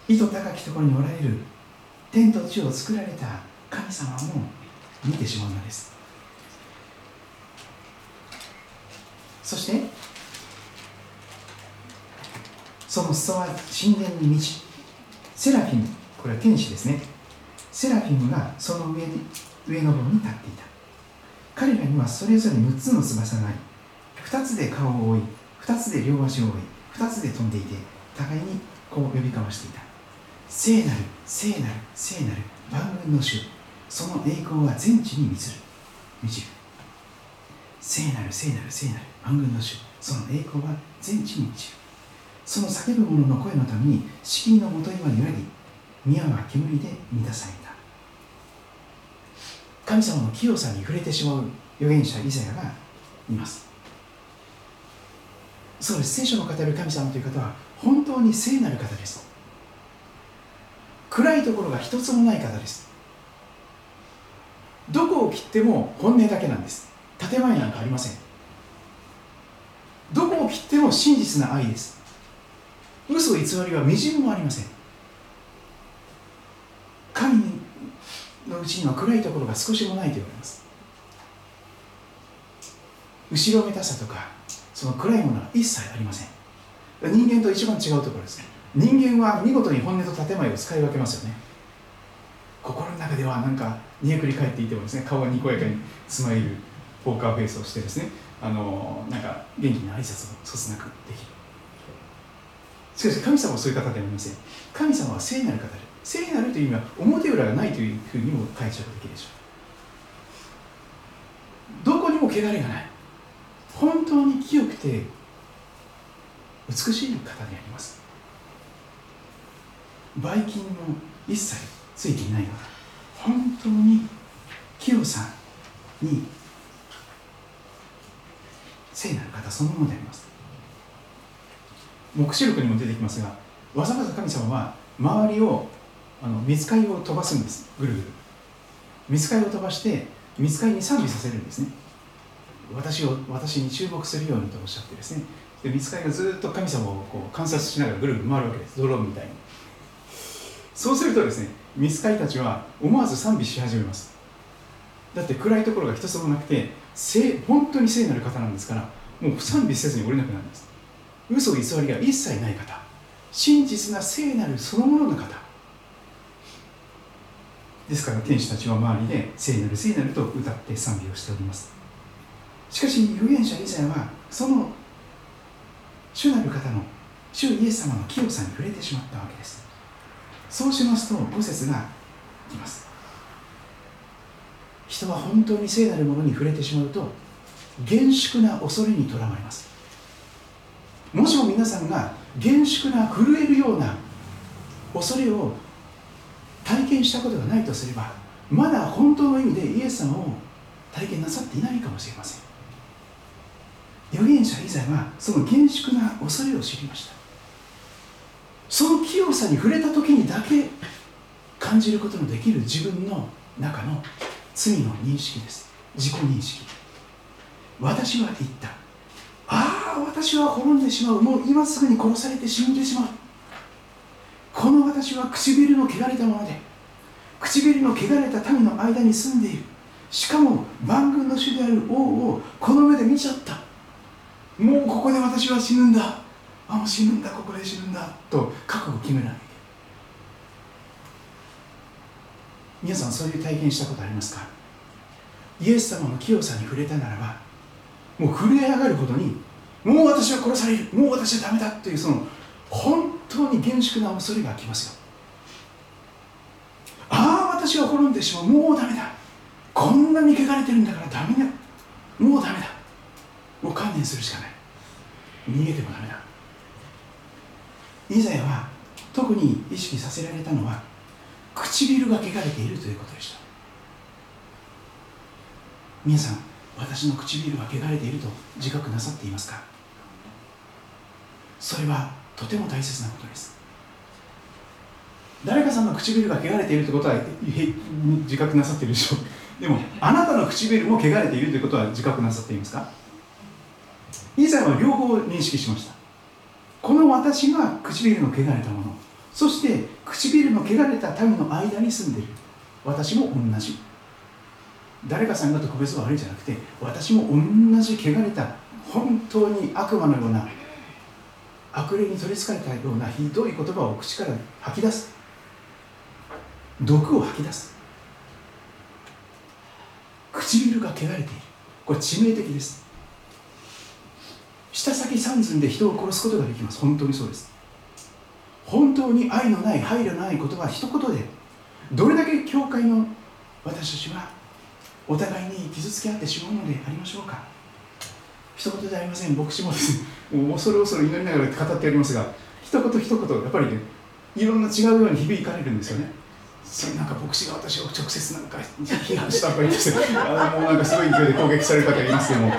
意図高きところにおられる天と地を作られた神様も見てしまうのです。そしてその裾は神殿に満ち、セラフィム、これは天使ですね、セラフィムがその上に上の方に立っていた。彼らにはそれぞれむっつの翼があり、ふたつで顔を覆い、ふたつで両足を覆い、ふたつで飛んでいて、互いにこう呼び交わしていた。聖なる聖なる聖なる万軍の主、その栄光は全地に満ちる満ちる。聖なる聖なる聖なる万軍の主、その栄光は全地に満ちる。その叫ぶ者の声のために敷居のもとには揺らぎ、宮は煙で満たされた。神様の清さに触れてしまう預言者イザヤがいます。そうです。聖書の語る神様という方は本当に聖なる方です。暗いところが一つもない方です。どこを切っても本音だけなんです。建前なんかありません。どこを切っても真実な愛です。嘘偽りはみじんもありません。神のうちには暗いところが少しもないと言われます。後ろめたさとかその暗いものは一切ありません。人間と一番違うところです。人間は見事に本音と建前を使い分けますよね。心の中ではなんか煮えくり返っていてもですね、顔はにこやかにスマイルポーカーフェイスをしてですね、あのなんか元気な挨拶をそつなくできる。しかし神様はそういう方ではありません。神様は聖なる方で、聖なるという意味は表裏がないというふうにも解釈できるでしょう。どこにも汚れがない、本当に清くて美しい方であります。ばい菌も一切ついていないような、本当に清さに聖なる方そのものであります。黙示録にも出てきますが、わざわざ神様は周りをあの御使いを飛ばすんです。ぐるぐる御使いを飛ばして御使いに賛美させるんですね。私を私に注目するようにとおっしゃってですね、で御使いがずっと神様をこう観察しながらぐるぐる回るわけです。ドローンみたいに。そうするとですね、御使いたちは思わず賛美し始めます。だって暗いところが一つもなくて、聖本当に聖なる方なんですから、もう賛美せずにおれなくなるんです。嘘偽りが一切ない方、真実な聖なるそのものの方ですから、天使たちは周りで聖なる聖なると歌って賛美をしております。しかし預言者イザヤはその主なる方の、主イエス様の清さに触れてしまったわけです。そうしますとご節がきます。人は本当に聖なるものに触れてしまうと厳粛な恐れにとらわれます。もしも皆さんが厳粛な震えるような恐れを体験したことがないとすれば、まだ本当の意味でイエス様を体験なさっていないかもしれません。預言者イザヤはその厳粛な恐れを知りました。その清さに触れた時にだけ感じることのできる自分の中の罪の認識です。自己認識。私は言った、ああ私は滅んでしまう、もう今すぐに殺されて死んでしまう、この私は唇の汚れたもので、唇の汚れた民の間に住んでいる、しかも万軍の主である王をこの目で見ちゃった、もうここで私は死ぬんだ、あもう死ぬんだ、ここで死ぬんだと覚悟を決めない。皆さんそういう体験したことありますか？イエス様の清さに触れたならば、もう震え上がるほどに、もう私は殺される、もう私はダメだという、その本当に厳粛な恐れがきますよ。ああ私は滅んでしまう、もうダメだ、こんなに汚れてるんだからダメだ、もうダメだ、もう観念するしかない、逃げてもダメだ。イザヤは特に意識させられたのは、唇が汚れているということでした。皆さん、私の唇は汚れていると自覚なさっていますか？それはとても大切なことです。誰かさんの唇が汚れているということは自覚なさっているでしょう。でもあなたの唇も汚れているということは自覚なさっていますか？以前は両方認識しました。この私が唇の汚れたもの、そして唇の汚れた民の間に住んでいる、私も同じ。誰かさんが特別は悪いじゃなくて、私も同じ汚れた、本当に悪魔のような、悪霊に取りつかれたようなひどい言葉を口から吐き出す、毒を吐き出す、唇が汚れている。これ致命的です。舌先三寸で人を殺すことができます。本当にそうです。本当に愛のない、配慮のない言葉一言で、どれだけ教会の私たちはお互いに傷つけ合ってしまうのでありましょうか。一言じゃありません。牧師もですね、恐る恐る祈りながら語っておりますが、一言一言やっぱりね、いろんな違うように響かれるんですよね。それなんか牧師が私を直接なんか批判したとか言って、あもうなんかすごい勢いで攻撃される方がいますけども、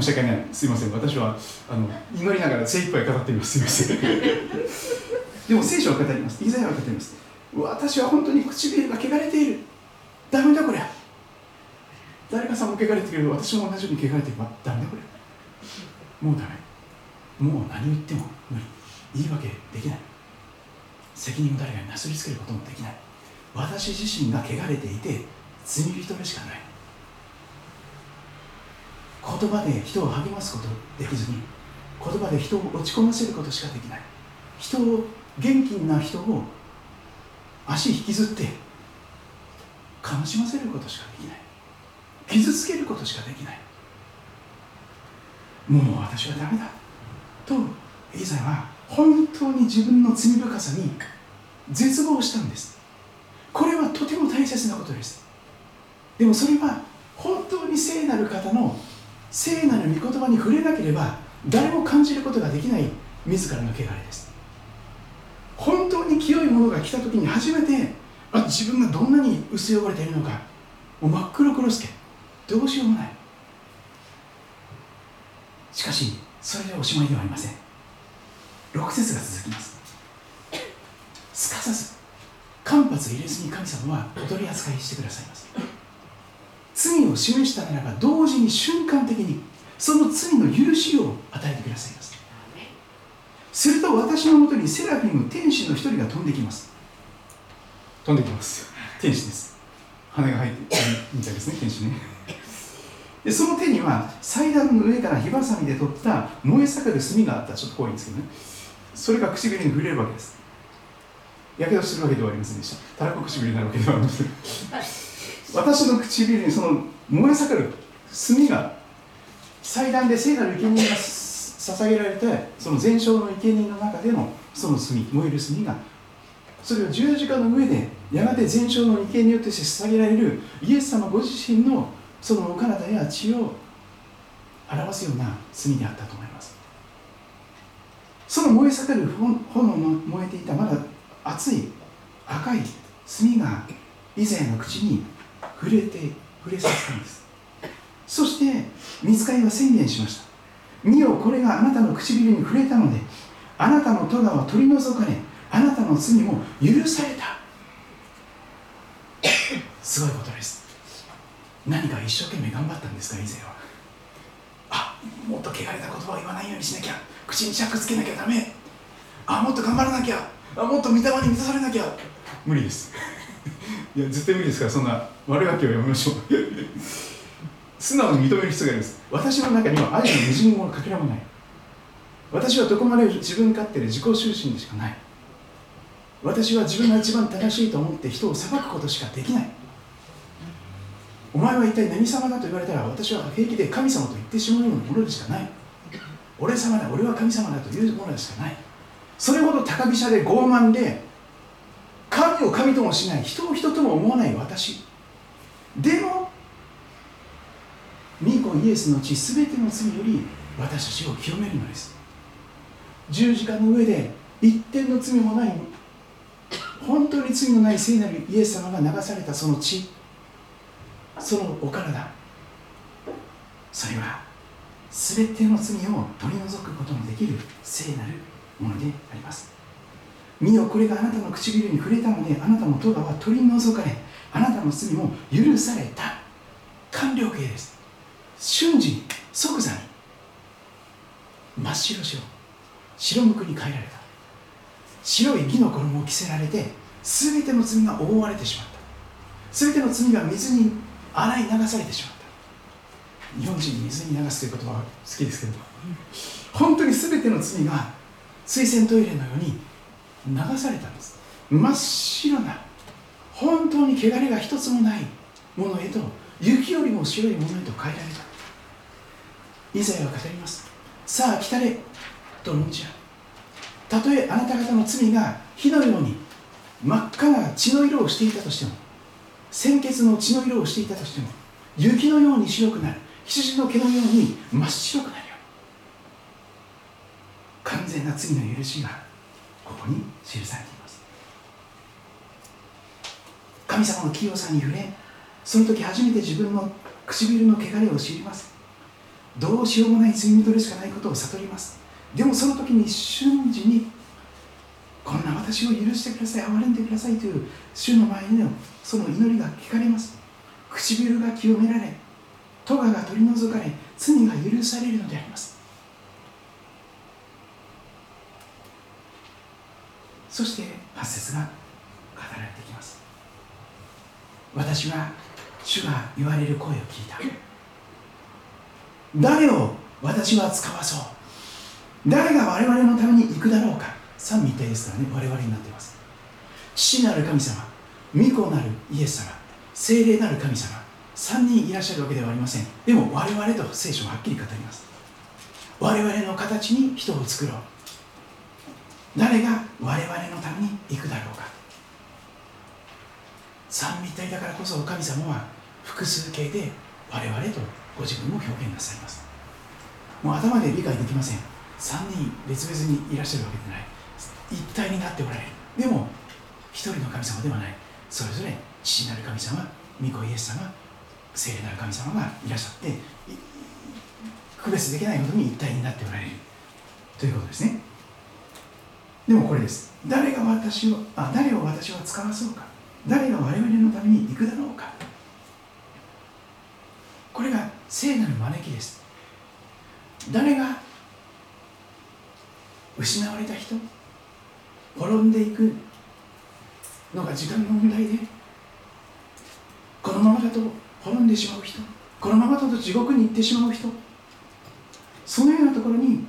申し訳ない、すいません、私はあの祈りながら精一杯語っています、すいませんでも聖書は語ります。イザヤは語ります。私は本当に唇が汚れている、ダメだこれ、誰かさんも汚れてくれる、私も同じように汚れてくれる、ダメだこれ、もうダメ、もう何を言っても無理、言い訳できない、責任を誰かになすりつけることもできない、私自身が汚れていて罪人でしかない。言葉で人を励ますことできずに、言葉で人を落ち込ませることしかできない、人を元気な人を足引きずって悲しませることしかできない、傷つけることしかできない、もう私はダメだとイザヤは本当に自分の罪深さに絶望したんです。これはとても大切なことです。でもそれは本当に聖なる方の聖なる御言葉に触れなければ誰も感じることができない自らの穢れです。本当に清いものが来た時に初めて、あ、自分がどんなに薄汚れているのか、もう真っ黒黒すけ、どうしようもない。しかしそれでおしまいではありません。ろく節が続きます。すかさず間髪入れずに神様はお取り扱いしてくださいます。罪を示したならば同時に瞬間的にその罪の許しを与えてくださいます。すると私のもとにセラフィム天使の一人が飛んできます。飛んできます天使です。羽が入ってみたいですね、天使ね。でその手には祭壇の上から火ばさみで取った燃え盛る炭があった。ちょっと怖いんですけどね。それが唇に触れるわけです。やけどするわけではありませんでした。たらこ唇になるわけではありません私の唇にその燃え盛る炭が、祭壇で聖なる生贄が捧げられて、その全焼の生贄の中でのその炭、燃える炭が、それを十字架の上でやがて全焼の生贄として捧げられるイエス様ご自身のそのお体や血を表すような炭であったと思います。その燃え盛る炎の燃えていたまだ熱い赤い炭が以前の口に触れて触れさせたんです。そして御使いは宣言しました。見よ、これがあなたの唇に触れたので、あなたの咎は取り除かれ、あなたの罪も許されたすごいことです。何か一生懸命頑張ったんですか、以前は。あ、もっと汚れた言葉を言わないようにしなきゃ、口に尺つけなきゃダメ、あ、もっと頑張らなきゃ、あ、もっと御霊に満たされなきゃ。無理ですいや、絶対無理ですから、そんな悪いわけをやめましょう素直に認める必要があります。私の中には愛のみじんもかけらもない。私はどこまで自分勝手で自己中心でしかない。私は自分が一番正しいと思って人を裁くことしかできない。お前は一体何様だと言われたら、私は平気で神様と言ってしまうようなものでしかない。俺様だ、俺は神様だというものでしかない。それほど高飛車で傲慢で、神を神ともしない、人を人とも思わない私。でも御子イエスの血すべての罪より私たちを清めるのです。十字架の上で一点の罪もない、本当に罪のない聖なるイエス様が流されたその血、そのお体、それは全ての罪を取り除くことのできる聖なるものであります。見よ、これがあなたの唇に触れたので、あなたの咎は取り除かれ、あなたの罪も許された。完了形です。瞬時に、即座に真っ白白白無垢に変えられた。白い義の衣を着せられて、全ての罪が覆われてしまった。全ての罪が水に洗い流されてしまった。日本人、水に流すという言葉は好きですけど、本当に全ての罪が水洗トイレのように流されたんです。真っ白な、本当に汚れが一つもないものへと、雪よりも白いものへと変えられた。イザヤは語ります。さあ来たれと論じ合う。たとえあなた方の罪が火のように真っ赤な血の色をしていたとしても、鮮血の血の色をしていたとしても、雪のように白くなる、羊の毛のように真っ白くなるよ。完全な罪の許しがここに記されています。神様の清さに触れ、その時初めて自分の唇の穢れを知ります。どうしようもない罪みとれしかないことを悟ります。でもその時に瞬時に、こんな私を許してください、憐れんでくださいという主の前にのその祈りが聞かれます。唇が清められ、咎が取り除かれ、罪が許されるのであります。そしてはち節が語られてきます。私は主が言われる声を聞いた。誰を私は使わそう、誰が我々のために行くだろうか。三位一体ですからね、我々になっています。父なる神様、御子なるイエス様、聖霊なる神様、三人いらっしゃるわけではありません。でも我々と聖書ははっきり語ります。我々の形に人を作ろう、誰が我々のために行くだろうか。三位一体だからこそ神様は複数形で我々とご自分を表現なさいます。もう頭で理解できません。さんにん別々にいらっしゃるわけではない。一体になっておられる。でも一人の神様ではない。それぞれ父なる神様、御子イエス様、聖霊なる神様がいらっしゃって区別できないほどに一体になっておられるということですね。でもこれです。誰が私をあ誰を私は使わそうか、誰が我々のために行くだろうか。これが聖なる招きです。誰が失われた人、滅んでいくのが時間の問題で、このままだと滅んでしまう人、このままだと地獄に行ってしまう人、そのようなところに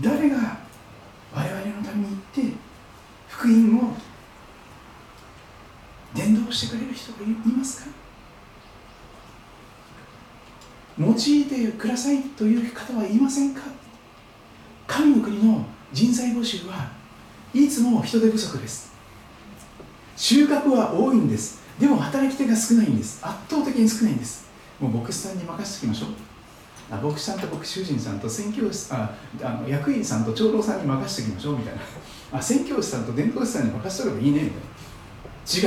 誰が我々のために行って福音を伝道してくれる人がいますか。用いてくださいという方はいませんか。神の国の人材募集はいつも人手不足です。収穫は多いんです。でも働き手が少ないんです。圧倒的に少ないんです。もう牧師さんに任せておきましょう。あ牧師さんと牧師主人さんと宣教師ああの役員さんと長老さんに任せておきましょうみたいなあ宣教師さんと伝道師さんに任せておけばいいねみた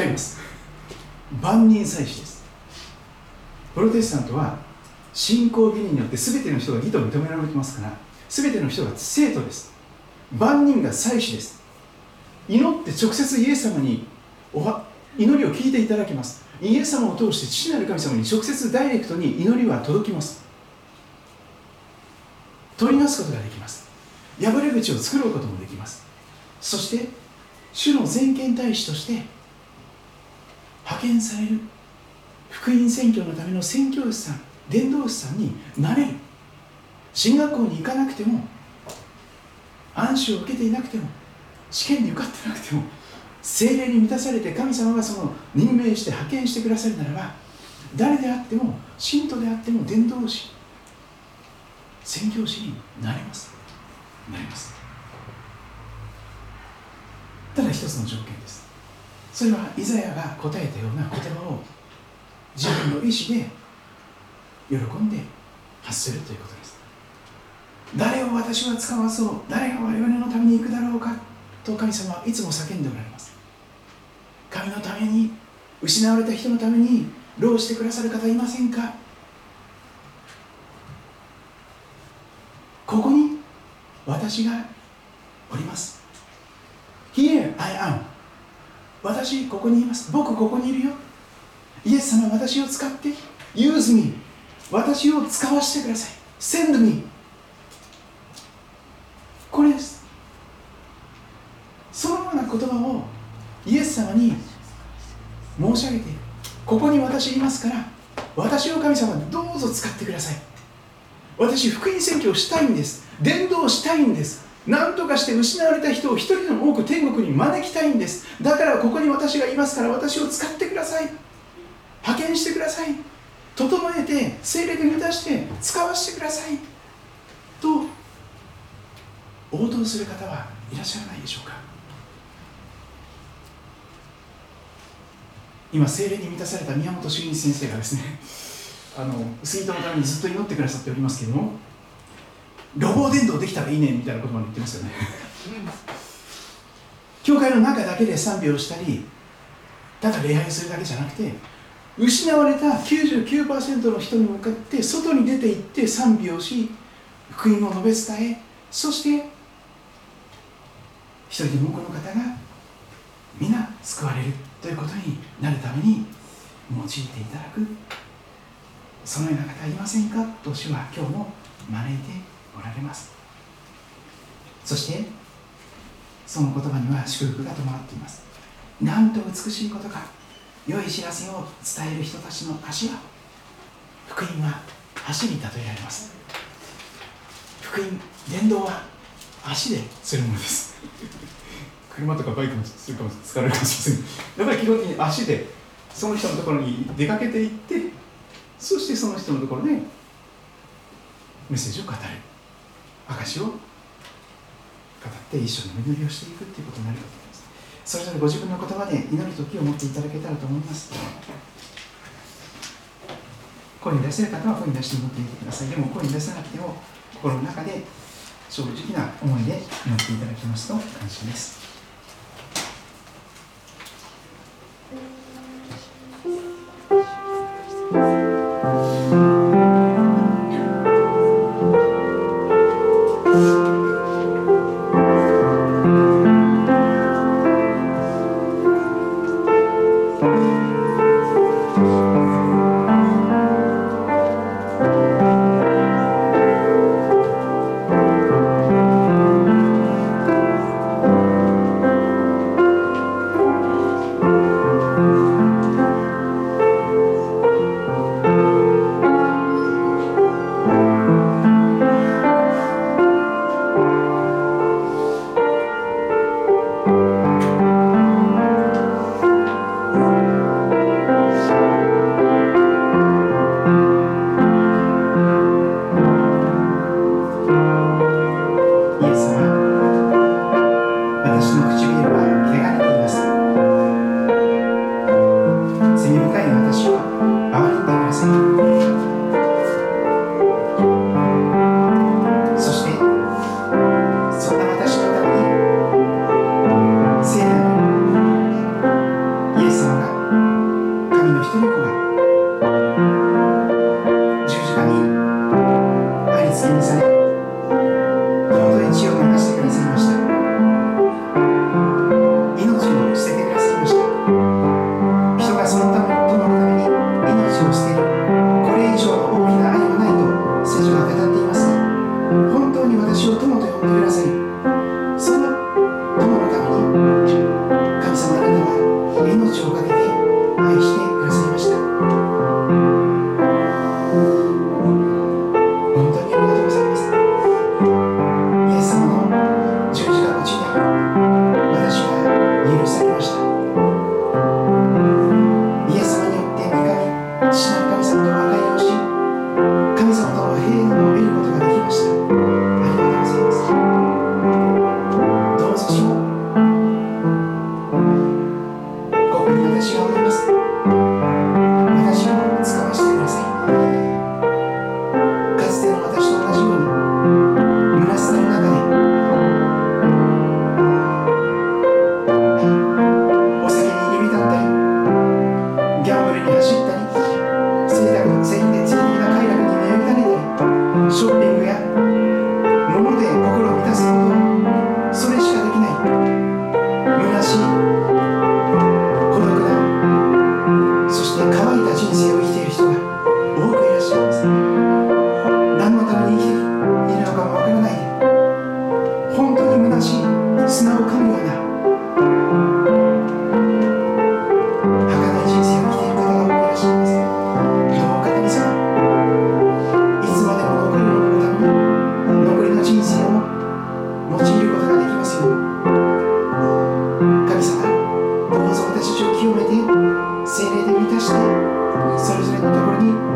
いな。違います。万人祭司です。プロテスタントは信仰義人によって全ての人が義と認められてますから、全ての人が生徒です。万人が祭司です。祈って直接イエス様におは祈りを聞いていただきます。イエス様を通して父なる神様に直接ダイレクトに祈りは届きます。取りなすことができます。破れ口を作ることもできます。そして主の全権大使として派遣される福音宣教のための宣教師さん、伝道師さんになれる。進学校に行かなくても、安息を受けていなくても、試験に受かってなくても、聖霊に満たされて神様がその任命して派遣してくださるならば、誰であっても信徒であっても伝道師、宣教師になれますなります。ただ一つの条件です。それはイザヤが答えたような言葉を自分の意思で喜んで発するということです。誰を私は使わそう、誰が我々のために行くだろうかと神様はいつも叫んでおられます。神のために、失われた人のために労してくださる方いませんか。ここに私がおります。 Here I am。 私ここにいます。僕ここにいるよ。イエス様、私を使って。 Use me。 私を使わせてください。 Send me。 これです。そのような言葉をイエス様に申し上げている。ここに私いますから、私を神様どうぞ使ってください。私福音宣教をしたいんです。伝道したいんです。何とかして失われた人を一人でも多く天国に招きたいんです。だからここに私がいますから、私を使ってください。派遣してください。整えて聖霊で満たして使わせてくださいと応答する方はいらっしゃらないでしょうか。今、聖霊に満たされた宮本修一先生がですね、あの杉戸のためにずっと祈ってくださっておりますけれども、ロボ伝道できたらいいねみたいなことまで言ってますよね。教会の中だけで賛美をしたり、ただ礼拝するだけじゃなくて、失われた きゅうじゅうきゅうパーセント の人に向かって外に出て行って賛美をし、福音を述べ伝え、そして一人でも多くの方が皆救われるということになるために用いていただく、そのような方いませんかと主は今日も招いておられます。そしてその言葉には祝福が伴っています。なんと美しいことか、良い知らせを伝える人たちの足は、福音は足に例えられます。福音、伝道は足でするものです。車とかバイクもするかも疲れるかもしれません。やっぱり基本的に足でその人のところに出かけていって、そしてその人のところでメッセージを語る、証しをって一緒にお祈りをしていくということになるかと思います。それぞれご自分の言葉で祈る時を持っていただけたらと思います。声に出せる方は声に出して持っていてください。でも声に出さなくても心の中で正直な思いで祈っていただきますと感謝です。神様、どうぞ私たちを清めて、聖霊で満たして、それぞれのところに